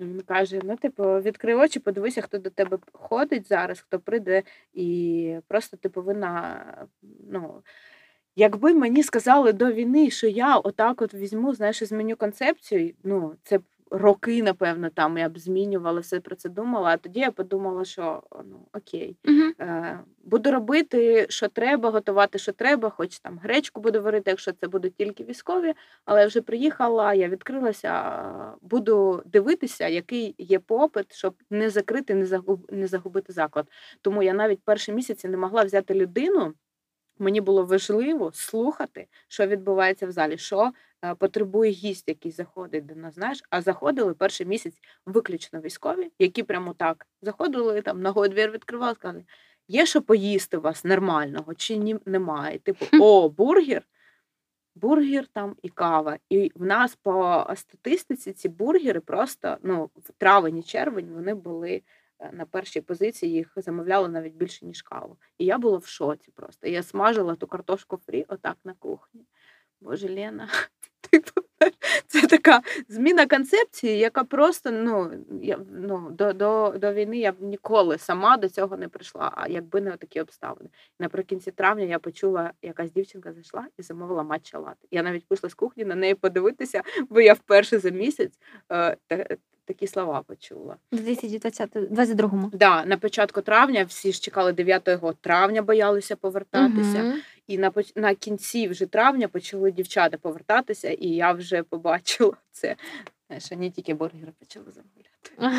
Він каже: відкрий очі, подивися, хто до тебе ходить зараз, хто прийде, і просто ти повинна, якби мені сказали до війни, що я отак візьму, знаєш, і зміню концепцію, це б роки, напевно, там я б змінювала, все про це думала, а тоді я подумала, що окей, угу. Буду робити, що треба, готувати, що треба, хоч там гречку буду варити, якщо це будуть тільки військові, але я вже приїхала, я відкрилася, буду дивитися, який є попит, щоб не закрити, не загубити заклад. Тому я навіть перші місяці не могла взяти людину, мені було важливо слухати, що відбувається в залі, що потребує гість, який заходить до нас, знаєш, а заходили перший місяць виключно військові, які прямо так заходили, там ногою двір відкривали, сказали: є що поїсти у вас нормального чи немає? Бургер там і кава. І в нас по статистиці ці бургери просто, в травень-червень вони були на першій позиції, їх замовляли навіть більше, ніж каву. І я була в шоці просто. Я смажила ту картошку фрі отак на кухні. Боже, Лена, це така зміна концепції, яка просто, до війни я б ніколи сама до цього не прийшла, а якби не отакі обставини. Наприкінці травня я почула, якась дівчинка зайшла і замовила матча латте. Я навіть вийшла з кухні на неї подивитися, бо я вперше за місяць такі слова почула. У 2022-му? Так, на початку травня, всі ж чекали 9 травня, боялися повертатися. Угу. І на кінці вже травня почали дівчата повертатися, і я вже побачила це, що не тільки бургери почали замовляти.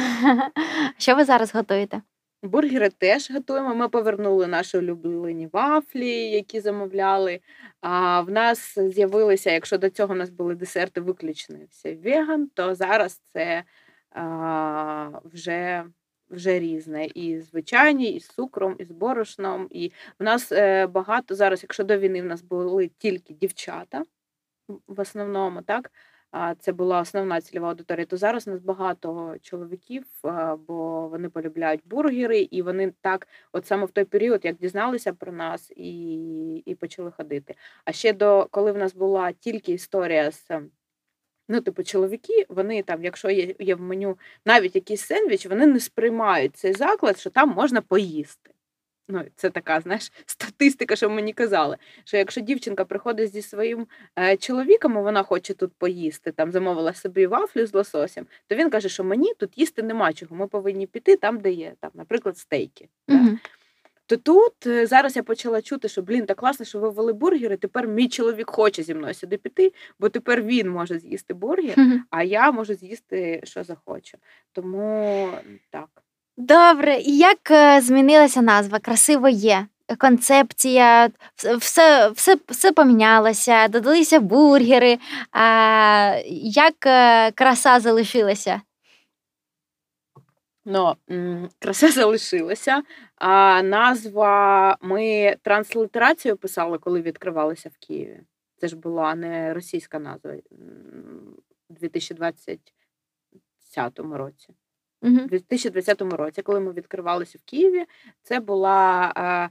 Що ви зараз готуєте? Бургери теж готуємо. Ми повернули наші улюблені вафлі, які замовляли. А в нас з'явилися, якщо до цього у нас були десерти виключно все веган, то зараз це вже різне. І звичайні, і з цукром, і з борошном. І в нас багато зараз, якщо до війни в нас були тільки дівчата, в основному, так? Це була основна цільова аудиторія, то зараз у нас багато чоловіків, бо вони полюбляють бургери, і вони так, от саме в той період, як дізналися про нас, і почали ходити. А ще коли в нас була тільки історія з Ну, типу, чоловіки, вони там, якщо є в меню навіть якийсь сендвіч, вони не сприймають цей заклад, що там можна поїсти. Ну, це така, знаєш, статистика, що мені казали, що якщо дівчинка приходить зі своїм чоловіком, і вона хоче тут поїсти, там замовила собі вафлю з лососем, то він каже, що мені тут їсти нема чого, ми повинні піти там, де є, там, наприклад, стейки. Mm-hmm. Так. То тут зараз я почала чути, що, так класно, що ви ввели бургери, тепер мій чоловік хоче зі мною сюди піти, бо тепер він може з'їсти бургер, mm-hmm. а я можу з'їсти, що захочу. Тому так. Добре, і як змінилася назва «Красиво є», концепція, все помінялося, додалися бургери, як краса залишилася? Ну, краса залишилася, а назва ми транслітерацію писали, коли відкривалися в Києві. Це ж була не російська назва у 2020 році. У 2020 році, коли ми відкривалися в Києві, це була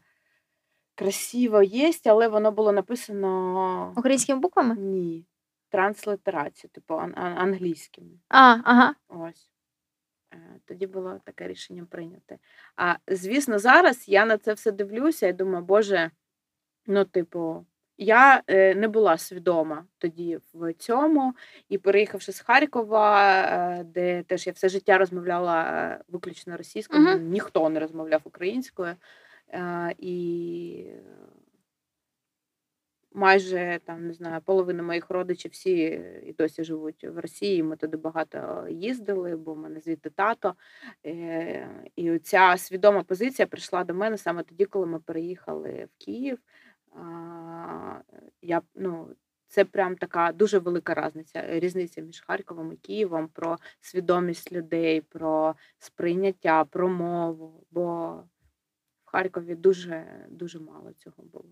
«Красиво є», але воно було написано... Українськими буквами? Ні, транслітерацію, типу англійськими. Ага. Ось. Тоді було таке рішення прийняте. А, звісно, зараз я на це все дивлюся і думаю, боже, ну, типу, я не була свідома тоді в цьому. І переїхавши з Харкова, де теж я все життя розмовляла виключно російською, uh-huh. ніхто не розмовляв українською. І майже, там, не знаю, половина моїх родичів всі і досі живуть в Росії, ми туди багато їздили, бо в мене звідти тато. І оця свідома позиція прийшла до мене саме тоді, коли ми переїхали в Київ. Це прям така дуже велика різниця між Харковом і Києвом про свідомість людей, про сприйняття, про мову, бо в Харкові дуже, дуже мало цього було.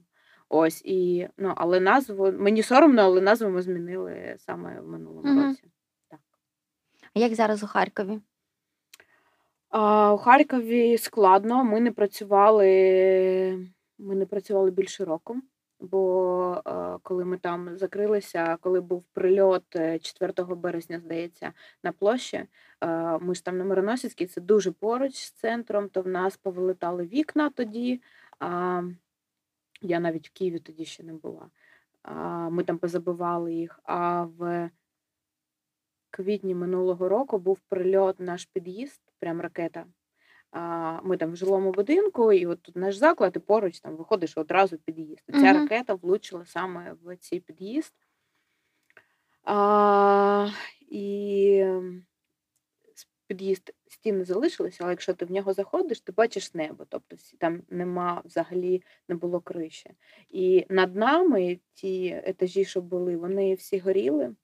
Ось, і, але назву, мені соромно, але назву ми змінили саме в минулому mm-hmm. році. Так. А як зараз у Харкові? У Харкові складно, ми не працювали більше року, бо коли ми там закрилися, коли був прильот 4 березня, здається, на площі, ми ж там на Мироносівській, це дуже поруч з центром, то в нас повилетали вікна тоді, я навіть в Києві тоді ще не була. Ми там позабивали їх. А в квітні минулого року був прильот в наш під'їзд, прям ракета. Ми там в жилому будинку, і от тут наш заклад, і поруч там виходиш одразу під'їзд. Ця mm-hmm. ракета влучила саме в цей під'їзд. І під'їзд, стіни залишилися, але якщо ти в нього заходиш, ти бачиш небо, тобто там нема взагалі, не було криші. І над нами ті етажі, що були, вони всі горіли,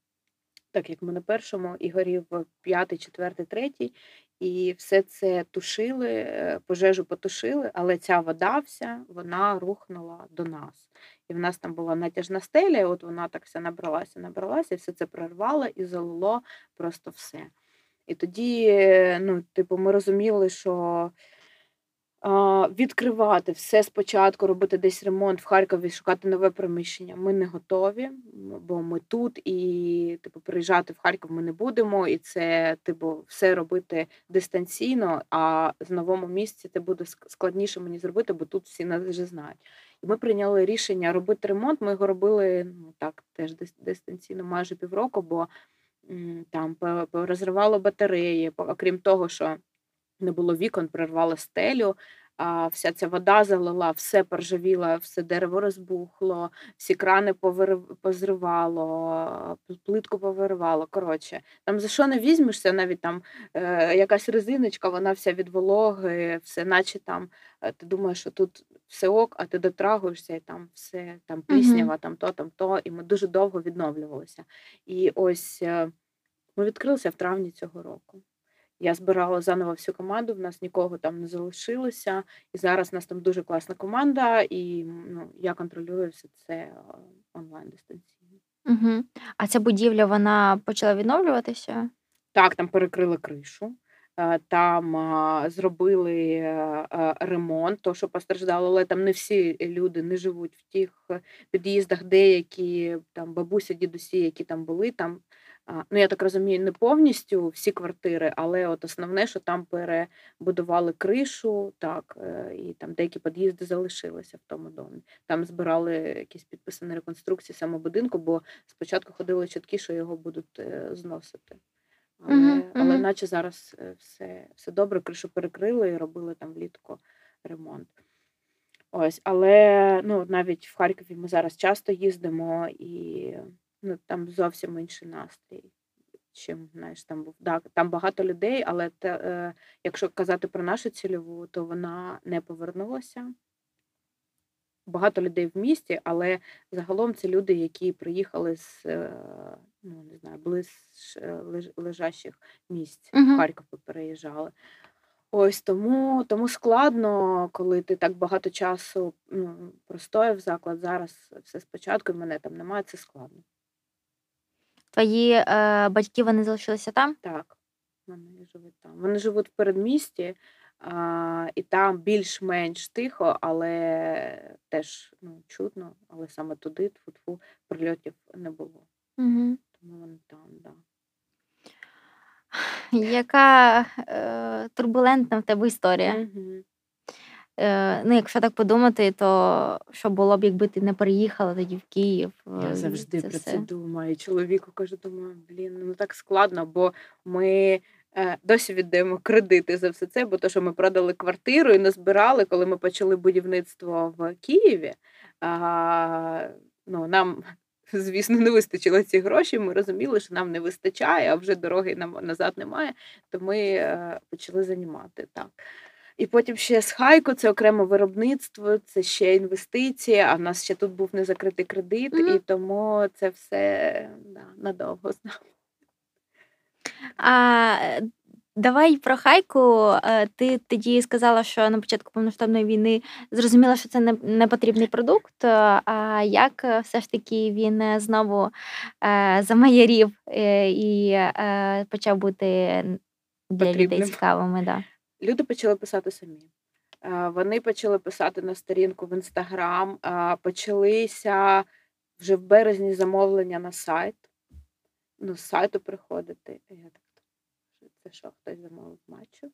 так як ми на першому, і горів 5, 4, 3, і все це тушили, пожежу потушили, але ця вода вся, вона рухнула до нас. І в нас там була натяжна стеля, от вона так вся набралася, і все це прорвало і залило просто все. І тоді, ми розуміли, що відкривати все спочатку, робити десь ремонт в Харкові, шукати нове приміщення, ми не готові, бо ми тут і, приїжджати в Харків ми не будемо, і це, все робити дистанційно, а в новому місці це буде складніше мені зробити, бо тут всі нас вже знають. І ми прийняли рішення робити ремонт, ми його робили, теж дистанційно майже півроку, бо там розривало батареї, окрім того, що не було вікон, прорвало стелю, вся ця вода залила, все поржавіло, все дерево розбухло, всі крани позривало, плитку повирвало, коротше. Там за що не візьмешся, навіть там якась резиночка, вона вся від вологи, все наче там, ти думаєш, що тут все ок, а ти дотрагуєшся, і там все, там пліснява, там то, і ми дуже довго відновлювалися. І ось ми відкрилися в травні цього року. Я збирала заново всю команду, в нас нікого там не залишилося, і зараз у нас там дуже класна команда, і я контролюю все це онлайн дистанційно. Угу. А ця будівля, вона почала відновлюватися? Так, там перекрили кришу, там зробили ремонт, то, що постраждало, але там не всі люди не живуть в тих під'їздах, деякі там бабуся, дідусі, які там були, там, ну, я так розумію, не повністю всі квартири, але от основне, що там перебудували кришу, так, і там деякі під'їзди залишилися в тому домі. Там збирали якісь підписані реконструкції саме будинку, бо спочатку ходили чутки, що його будуть зносити. Але наче зараз все добре, кришу перекрили і робили там влітку ремонт. Ось, але ну, навіть в Харкові ми зараз часто їздимо, і ну, там зовсім інший настрій, чим, знаєш, там був. Да, там багато людей, але якщо казати про нашу цільову, то вона не повернулася. Багато людей в місті, але загалом це люди, які приїхали з, ну, не знаю, ближчих місць, в Харкові переїжджали. Ось тому складно, коли ти так багато часу простояв заклад, зараз все спочатку, і мене там немає, це складно. Твої батьки, вони залишилися там? Так, вони живуть там. Вони живуть в передмісті, і там більш-менш тихо, але теж ну, чутно, але саме туди тфу-тфу, прильотів не було. Угу. Тому вони там, да. Яка турбулентна в тебе історія. Угу. Ну, якщо так подумати, то що було б, якби ти не переїхала тоді в Київ? Я завжди про це думаю. Чоловіку кажу, думаю, ну так складно, бо ми досі віддаємо кредити за все це, бо то, що ми продали квартиру і назбирали, коли ми почали будівництво в Києві, ну, нам, звісно, не вистачило ці гроші, ми розуміли, що нам не вистачає, а вже дороги нам назад немає, то ми почали займати, так. І потім ще з Haiku, це окремо виробництво, це ще інвестиції, а в нас ще тут був незакритий кредит, і тому це все да, надовго з нами. Давай про Haiku. Ти тоді сказала, що на початку повноштабної війни зрозуміла, що це не потрібний продукт. А як все ж таки він знову замаярів і почав бути для людей цікавими? Да. Люди почали писати самі. Вони почали писати на сторінку в Інстаграм. Почалися вже в березні замовлення на сайт. Ну, з сайту приходити. Я так, це що, хтось замовив матчу?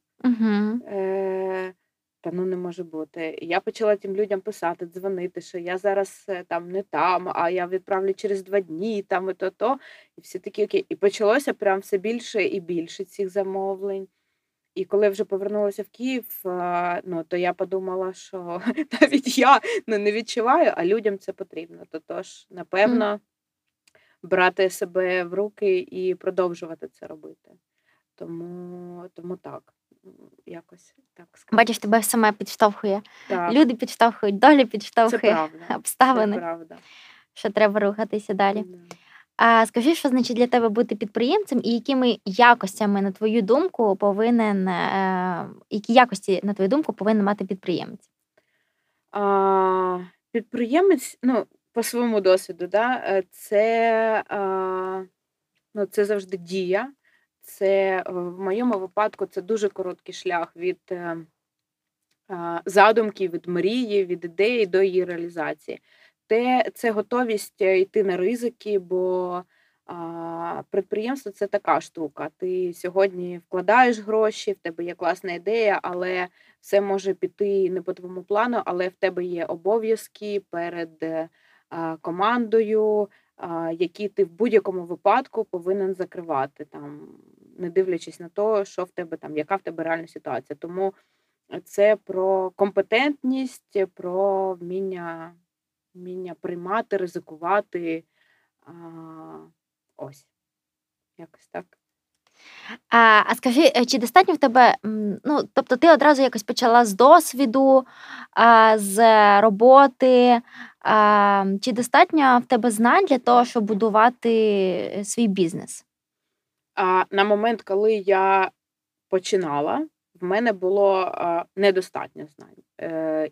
Та ну не може бути. Я почала тим людям писати, дзвонити, що я зараз там не там, а я відправлю через 2 дні, там і то. І всі такі окей. І почалося прям все більше і більше цих замовлень. І коли я вже повернулася в Київ, ну, то я подумала, що навіть я ну, не відчуваю, а людям це потрібно. Тож, напевно, брати себе в руки і продовжувати це робити. Тому так, якось так сказати. Бачиш, тебе саме підштовхує. Так. Люди підштовхують, доля підштовхує, це правда. Обставини, це правда. Що треба рухатися далі. Yeah. А скажи, що значить для тебе бути підприємцем і якими якостями, на твою думку, які якості, на твою думку, повинен мати підприємець? Підприємець, ну, по своєму досвіду, да, це завжди дія. Це в моєму випадку це дуже короткий шлях від задумки, від мрії, від ідеї до її реалізації. Це готовість йти на ризики, бо підприємство – це така штука. Ти сьогодні вкладаєш гроші, в тебе є класна ідея, але все може піти не по твоєму плану, але в тебе є обов'язки перед командою, які ти в будь-якому випадку повинен закривати, там, не дивлячись на те, що в тебе там, яка в тебе реальна ситуація. Тому це про компетентність, про вміння приймати, ризикувати. Ось. Якось так. А скажи, чи достатньо в тебе, ну, тобто ти одразу якось почала з досвіду, з роботи, чи достатньо в тебе знань для того, щоб будувати свій бізнес? На момент, коли я починала, в мене було недостатньо знань.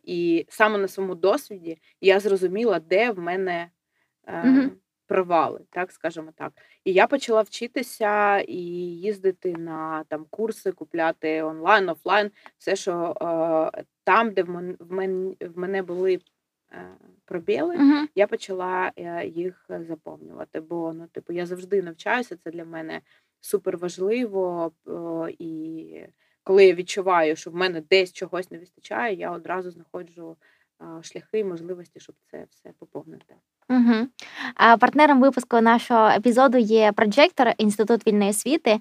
І саме на своєму досвіді я зрозуміла, де в мене провали, так скажемо так. І я почала вчитися і їздити на там курси, купляти онлайн, офлайн, все, що там, де в мене були пробіли, uh-huh. я почала їх заповнювати. Бо ну, типу, я завжди навчаюся, це для мене суперважливо. І коли я відчуваю, що в мене десь чогось не вистачає, я одразу знаходжу шляхи і можливості, щоб це все поповнити. Угу. Партнером випуску нашого епізоду є Проджектор, Інститут вільної освіти.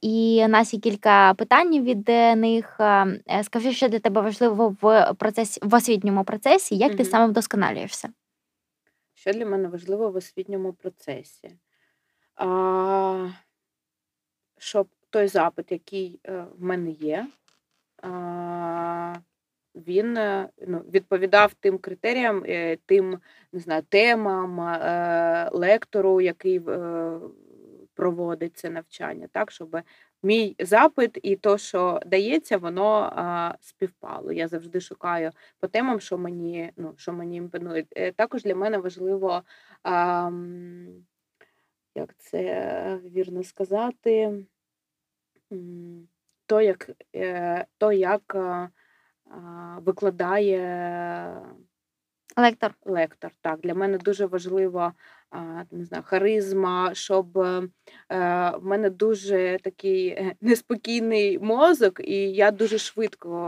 І у нас є кілька питань від них. Скажи, що для тебе важливо в освітньому процесі, як угу. ти саме вдосконалюєшся? Що для мене важливо в освітньому процесі? Щоб той запит, який в мене є, він відповідав тим критеріям, тим, не знаю, темам, лектору, який проводить це навчання, так, щоб мій запит і то, що дається, воно співпало. Я завжди шукаю по темам, що мені імпонує. Також для мене важливо, як це вірно сказати, то, як викладає лектор. Так, для мене дуже важливо, не знаю, харизма, щоб в мене дуже такий неспокійний мозок, і я дуже швидко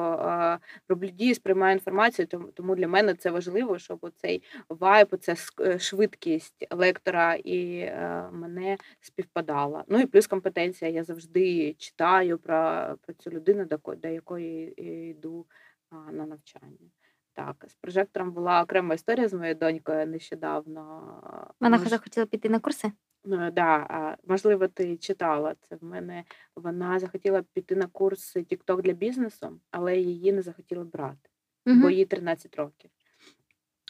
роблю дії, сприймаю інформацію, тому для мене це важливо, щоб оцей вайб, оця швидкість лектора і мене співпадала. Ну і плюс компетенція, я завжди читаю про цю людину, до якої йду на навчання. Так, з Проджектором була окрема історія з моєю донькою нещодавно. Вона захотіла піти на курси? Ну, да, можливо, ти читала це в мене. Вона захотіла піти на курси TikTok для бізнесу, але її не захотіли брати, угу. бо їй 13 років.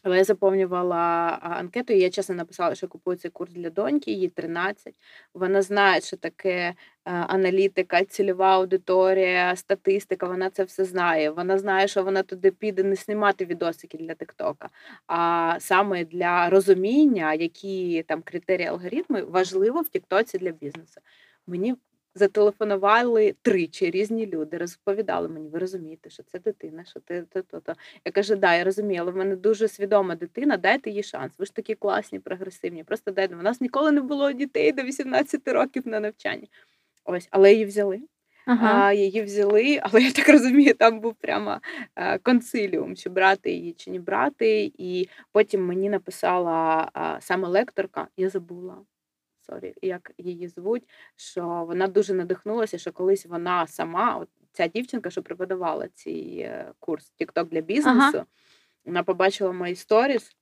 Але я заповнювала анкету, і я чесно написала, що купую цей курс для доньки, їй 13. Вона знає, що таке аналітика, цільова аудиторія, статистика, вона це все знає. Вона знає, що вона туди піде не знімати відосики для TikTok, а саме для розуміння, які там критерії, алгоритми важливо в TikTok для бізнесу. Мені зателефонували тричі різні люди, розповідали мені, ви розумієте, що це дитина, що ти то. Я кажу, да, я розумію, але в мене дуже свідома дитина, дайте їй шанс, ви ж такі класні, прогресивні, просто дайте. У нас ніколи не було дітей до 18 років на навчання. Ось, але її взяли. Ага. Її взяли, але я так розумію, там був прямо консиліум, чи брати її, чи не брати. І потім мені написала саме лекторка, я забула, як її звуть, що вона дуже надихнулася, що колись вона сама, от ця дівчинка, що преподавала цей курс TikTok для бізнесу, ага. вона побачила мої сторіс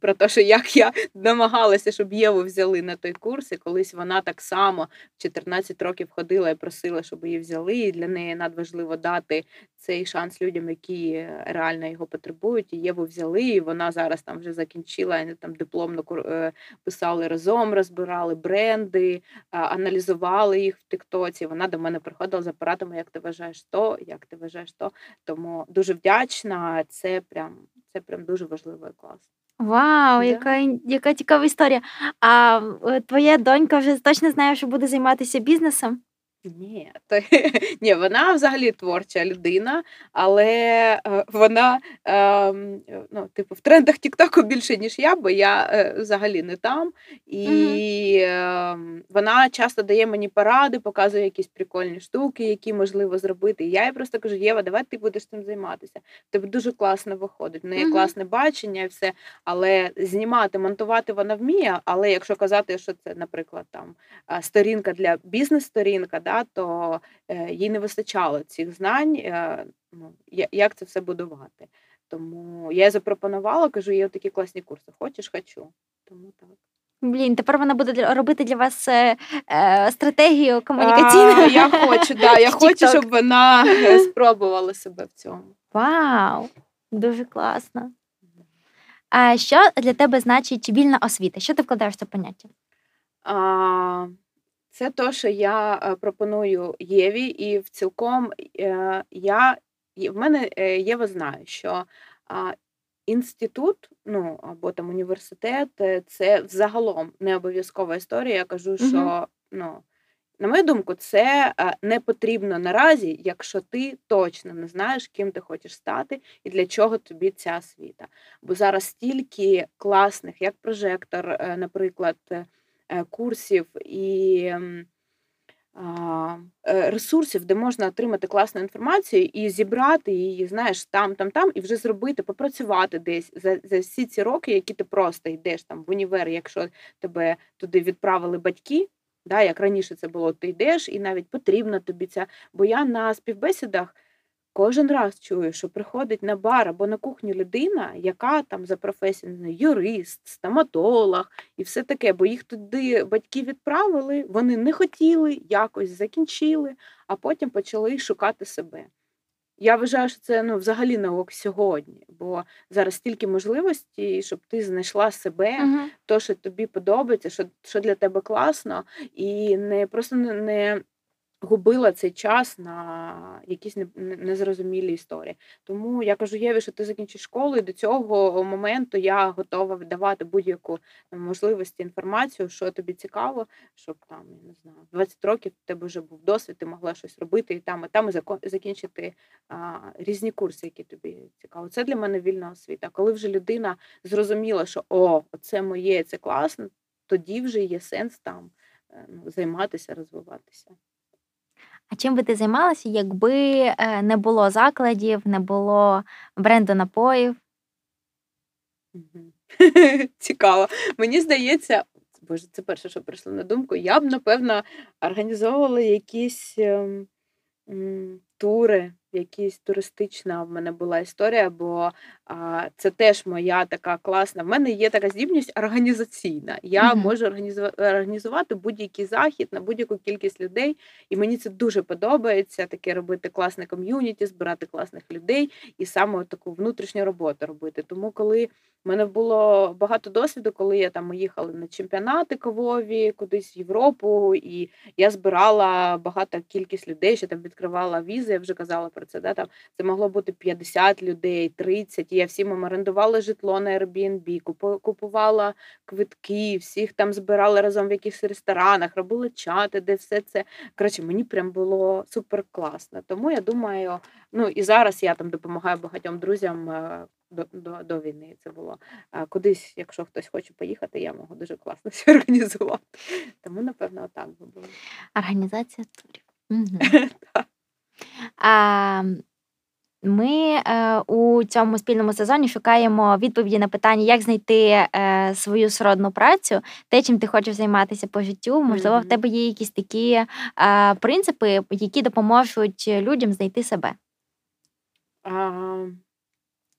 про те, що як я намагалася, щоб Єву взяли на той курс, і колись вона так само в 14 років ходила і просила, щоб її взяли, і для неї надважливо дати цей шанс людям, які реально його потребують, і Єву взяли, і вона зараз там вже закінчила, і там дипломно писали разом, розбирали бренди, аналізували їх в тіктоці, вона до мене приходила з апаратами, як ти вважаєш то, тому дуже вдячна, це прям дуже важливо і класно. Вау, да. яка цікава історія. А твоя донька вже точно знає, що буде займатися бізнесом? Ні, вона взагалі творча людина, але вона в трендах Тік-Току більше, ніж я, бо я взагалі не там. І вона часто дає мені поради, показує якісь прикольні штуки, які можливо зробити. І я їй просто кажу, Єва, давай ти будеш цим займатися. Тобі дуже класно виходить, в неї класне бачення і все, але знімати, монтувати вона вміє, але якщо казати, що це, наприклад, там сторінка для бізнес-сторінка, да, то їй не вистачало цих знань, як це все будувати. Тому я запропонувала, кажу, є такі класні курси. Хочеш? Хочу. Тому так. Блін, тепер вона буде робити для вас стратегію комунікаційну. Я хочу, да, я хочу, щоб вона спробувала себе в цьому. Вау, дуже класно. А що для тебе значить вільна освіта? Що ти вкладаєш в це поняття? Це те, що я пропоную Єві, і в цілком в мене Єва знає, що інститут, ну, або там університет, це взагалом не обов'язкова історія. Я кажу, що, ну, на мою думку, це не потрібно наразі, якщо ти точно не знаєш, ким ти хочеш стати і для чого тобі ця освіта. Бо зараз стільки класних, як Проджектор, наприклад, курсів і ресурсів, де можна отримати класну інформацію і зібрати її, знаєш, там, і вже зробити, попрацювати десь за всі ці роки, які ти просто йдеш там в універ, якщо тебе туди відправили батьки, да, як раніше це було, ти йдеш і навіть потрібно тобі ця. Бо я на співбесідах кожен раз чую, що приходить на бар або на кухню людина, яка там за професією юрист, стоматолог і все таке. Бо їх туди батьки відправили, вони не хотіли, якось закінчили, а потім почали шукати себе. Я вважаю, що це, ну, взагалі наук сьогодні, бо зараз стільки можливостей, щоб ти знайшла себе, то, що тобі подобається, що для тебе класно, і не просто не губила цей час на якісь незрозумілі історії. Тому я кажу Єві, що ти закінчиш школу, і до цього моменту я готова віддавати будь-яку можливість, інформацію, що тобі цікаво, щоб там, я не знаю, 20 років в тебе вже був досвід, ти могла щось робити і там закінчити різні курси, які тобі цікаво. Це для мене вільна освіта. Коли вже людина зрозуміла, що це моє, це класно, тоді вже є сенс там займатися, розвиватися. А чим би ти займалася, якби не було закладів, не було бренду напоїв? Цікаво. Мені здається, боже, це перше, що прийшло на думку, я б, напевно, організовувала якісь тури, якісь туристична в мене була історія, бо це теж моя така класна, в мене є така здібність організаційна. Я можу організувати будь-який захід на будь-яку кількість людей, і мені це дуже подобається, таке робити класне ком'юніті, збирати класних людей і саме таку внутрішню роботу робити. Тому коли в мене було багато досвіду, коли я там їхала на чемпіонати ковові, кудись в Європу, і я збирала багато кількість людей, ще там відкривала візи, я вже казала про це, да, там це могло бути 50 людей, 30, і я всім орендувала житло на Airbnb, купувала квитки, всіх там збирала разом в якихось ресторанах, робила чати, де все це. Коротше, мені прям було супер класно. Тому я думаю, ну і зараз я там допомагаю багатьом друзям, до війни це було. А кудись, якщо хтось хоче поїхати, я можу дуже класно все організувати. Тому, напевно, отак би було. Організація турів. Так. Ми у цьому спільному сезоні шукаємо відповіді на питання, як знайти свою сродну працю, те, чим ти хочеш займатися по життю. Можливо, в тебе є якісь такі принципи, які допоможуть людям знайти себе.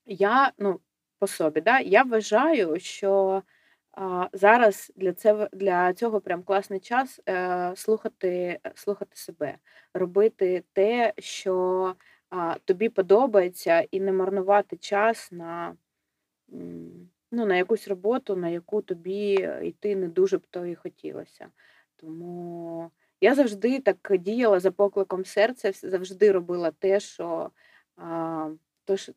Я, ну, по собі, да, я вважаю, що зараз для цього прям класний час слухати себе, робити те, що тобі подобається, і не марнувати час на якусь роботу, на яку тобі йти не дуже б то і хотілося. Тому я завжди так діяла за покликом серця, завжди робила те, що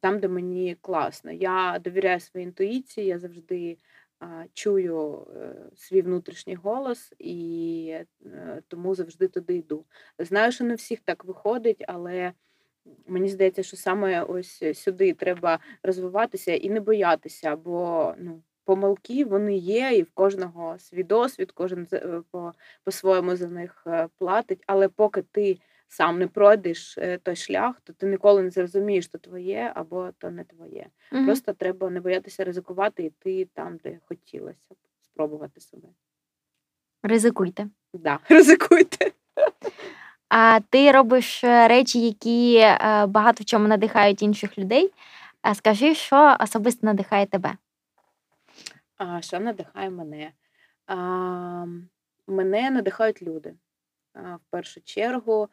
там, де мені класно. Я довіряю своїй інтуїції, я завжди чую свій внутрішній голос і тому завжди туди йду. Знаю, що не всіх так виходить, але мені здається, що саме ось сюди треба розвиватися і не боятися, бо помилки, вони є, і в кожного свій досвід, кожен по-своєму за них платить, але поки ти сам не пройдеш той шлях, то ти ніколи не зрозумієш, що твоє або то не твоє. Просто треба не боятися ризикувати і йти там, де хотілося б спробувати себе. Ризикуйте. Так, да, ризикуйте. А ти робиш речі, які багато в чому надихають інших людей. Скажи, що особисто надихає тебе? Що надихає мене? Мене надихають люди. В першу чергу,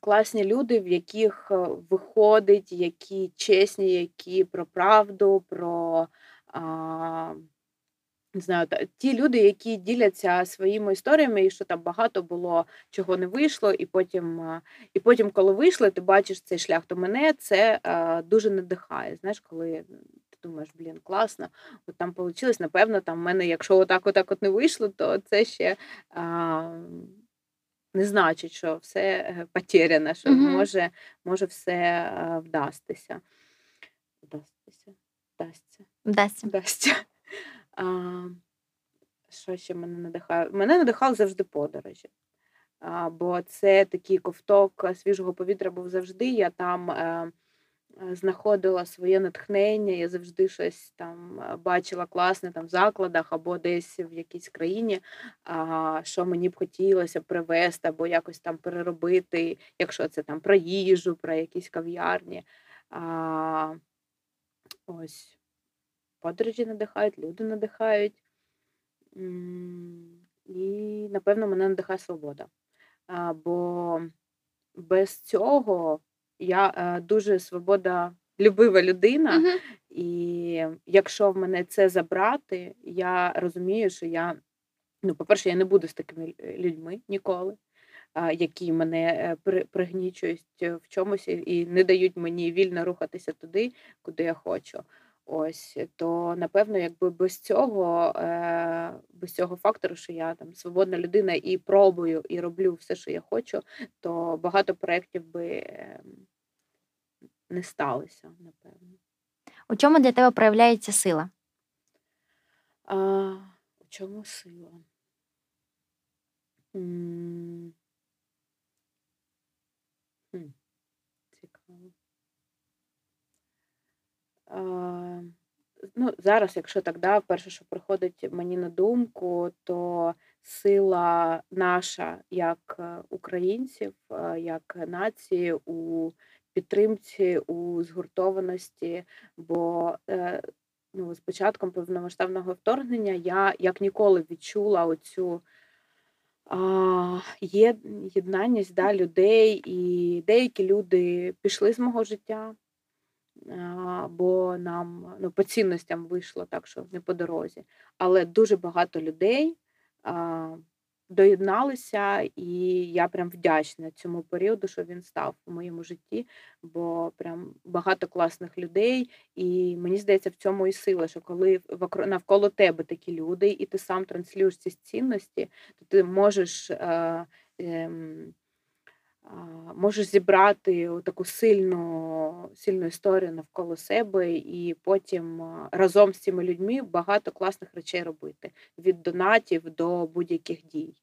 класні люди, в яких виходить, які чесні, які про правду, про, не знаю, ті люди, які діляться своїми історіями, і що там багато було, чого не вийшло, і потім коли вийшло, ти бачиш цей шлях, то мене це дуже надихає, знаєш, коли думаєш, блін, класно, от там вийшло, напевно, там в мене, якщо отак не вийшло, то це ще не значить, що все потеряно, що може все вдастися. Вдасться. Що ще мене надихає? Мене надихали завжди подорожі. Бо це такий ковток свіжого повітря був завжди. Я там знаходила своє натхнення, я завжди щось там бачила класне там в закладах або десь в якійсь країні, що мені б хотілося привезти або якось там переробити, якщо це там про їжу, про якісь кав'ярні. Ось подорожі надихають, люди надихають. І, напевно, мене надихає свобода. Бо без цього я дуже свободолюбива людина. І якщо в мене це забрати, я розумію, що я, по-перше, я не буду з такими людьми ніколи, які мене пригнічують в чомусь і не дають мені вільно рухатися туди, куди я хочу. Ось, то, напевно, якби без цього фактору, що я там свободна людина і пробую, і роблю все, що я хочу, то багато проєктів би не сталося, напевно. У чому для тебе проявляється сила? У чому сила? Цікаво. Зараз, якщо так, перше, що приходить мені на думку, то сила наша як українців, як нації у підтримці, у згуртованості, бо з початком повномасштабного вторгнення я як ніколи відчула оцю єднаність людей, і деякі люди пішли з мого життя, бо нам по цінностям вийшло так, що не по дорозі. Але дуже багато людей доєдналися, і я прям вдячна цьому періоду, що він став у моєму житті, бо прям багато класних людей, і мені здається, в цьому і сила, що коли навколо тебе такі люди, і ти сам транслюєш ці цінності, то ти можеш зібрати таку сильну історію навколо себе і потім разом з цими людьми багато класних речей робити. Від донатів до будь-яких дій.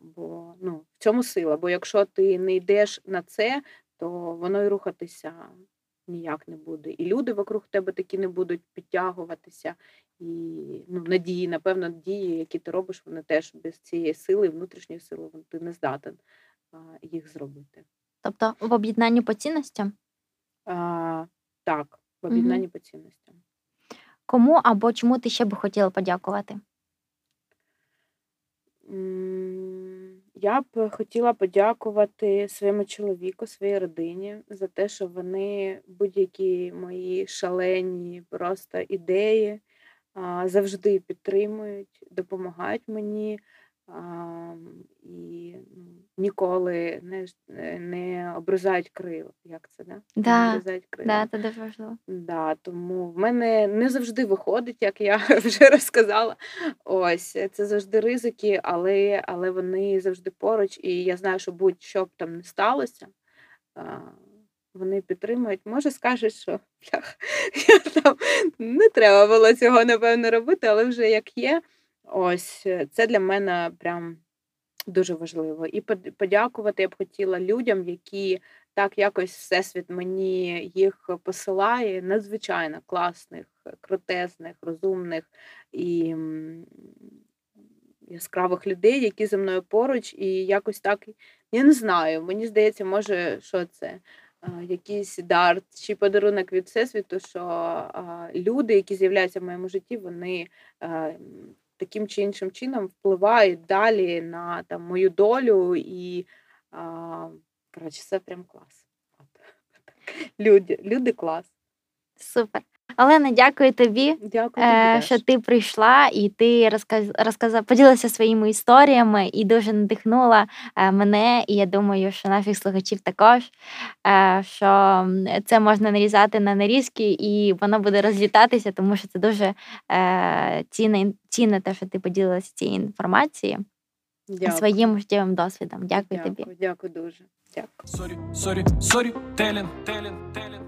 Бо в цьому сила. Бо якщо ти не йдеш на це, то воно і рухатися ніяк не буде. І люди вокруг тебе такі не будуть підтягуватися. І надії, напевно, дії, які ти робиш, вони теж без цієї сили, внутрішньої сили, ти не здатен їх зробити. Тобто в об'єднанні по цінностям? Так, в об'єднанні по цінностям. Кому або чому ти ще би хотіла подякувати? Я б хотіла подякувати своєму чоловіку, своїй родині за те, що вони будь-які мої шалені просто ідеї завжди підтримують, допомагають мені. І ніколи не обрізають крил. Як це, да? Да, це дуже важливо. Да, тому в мене не завжди виходить, як я вже розказала. Ось, це завжди ризики, але вони завжди поруч. І я знаю, що будь-що б там не сталося, вони підтримують. Може, скажуть, що не треба було цього, напевно, робити, але вже як є. Ось, це для мене прям дуже важливо. І подякувати я б хотіла людям, які так якось Всесвіт мені їх посилає, надзвичайно класних, крутезних, розумних і яскравих людей, які зі мною поруч, і якось так, я не знаю, мені здається, може, що це, якийсь дар чи подарунок від Всесвіту, що люди, які з'являються в моєму житті, вони таким чи іншим чином впливають далі на мою долю, і це прям клас. Люди клас. Супер. Олена, дякую тобі, що ти прийшла і ти поділилася своїми історіями і дуже надихнула мене, і я думаю, що наших слухачів також, що це можна нарізати на нарізки і воно буде розлітатися, тому що це дуже цінне те, що ти поділилася цією інформацією. Своїм життєвим досвідом. Дякую тобі. Дякую дуже. Дякую.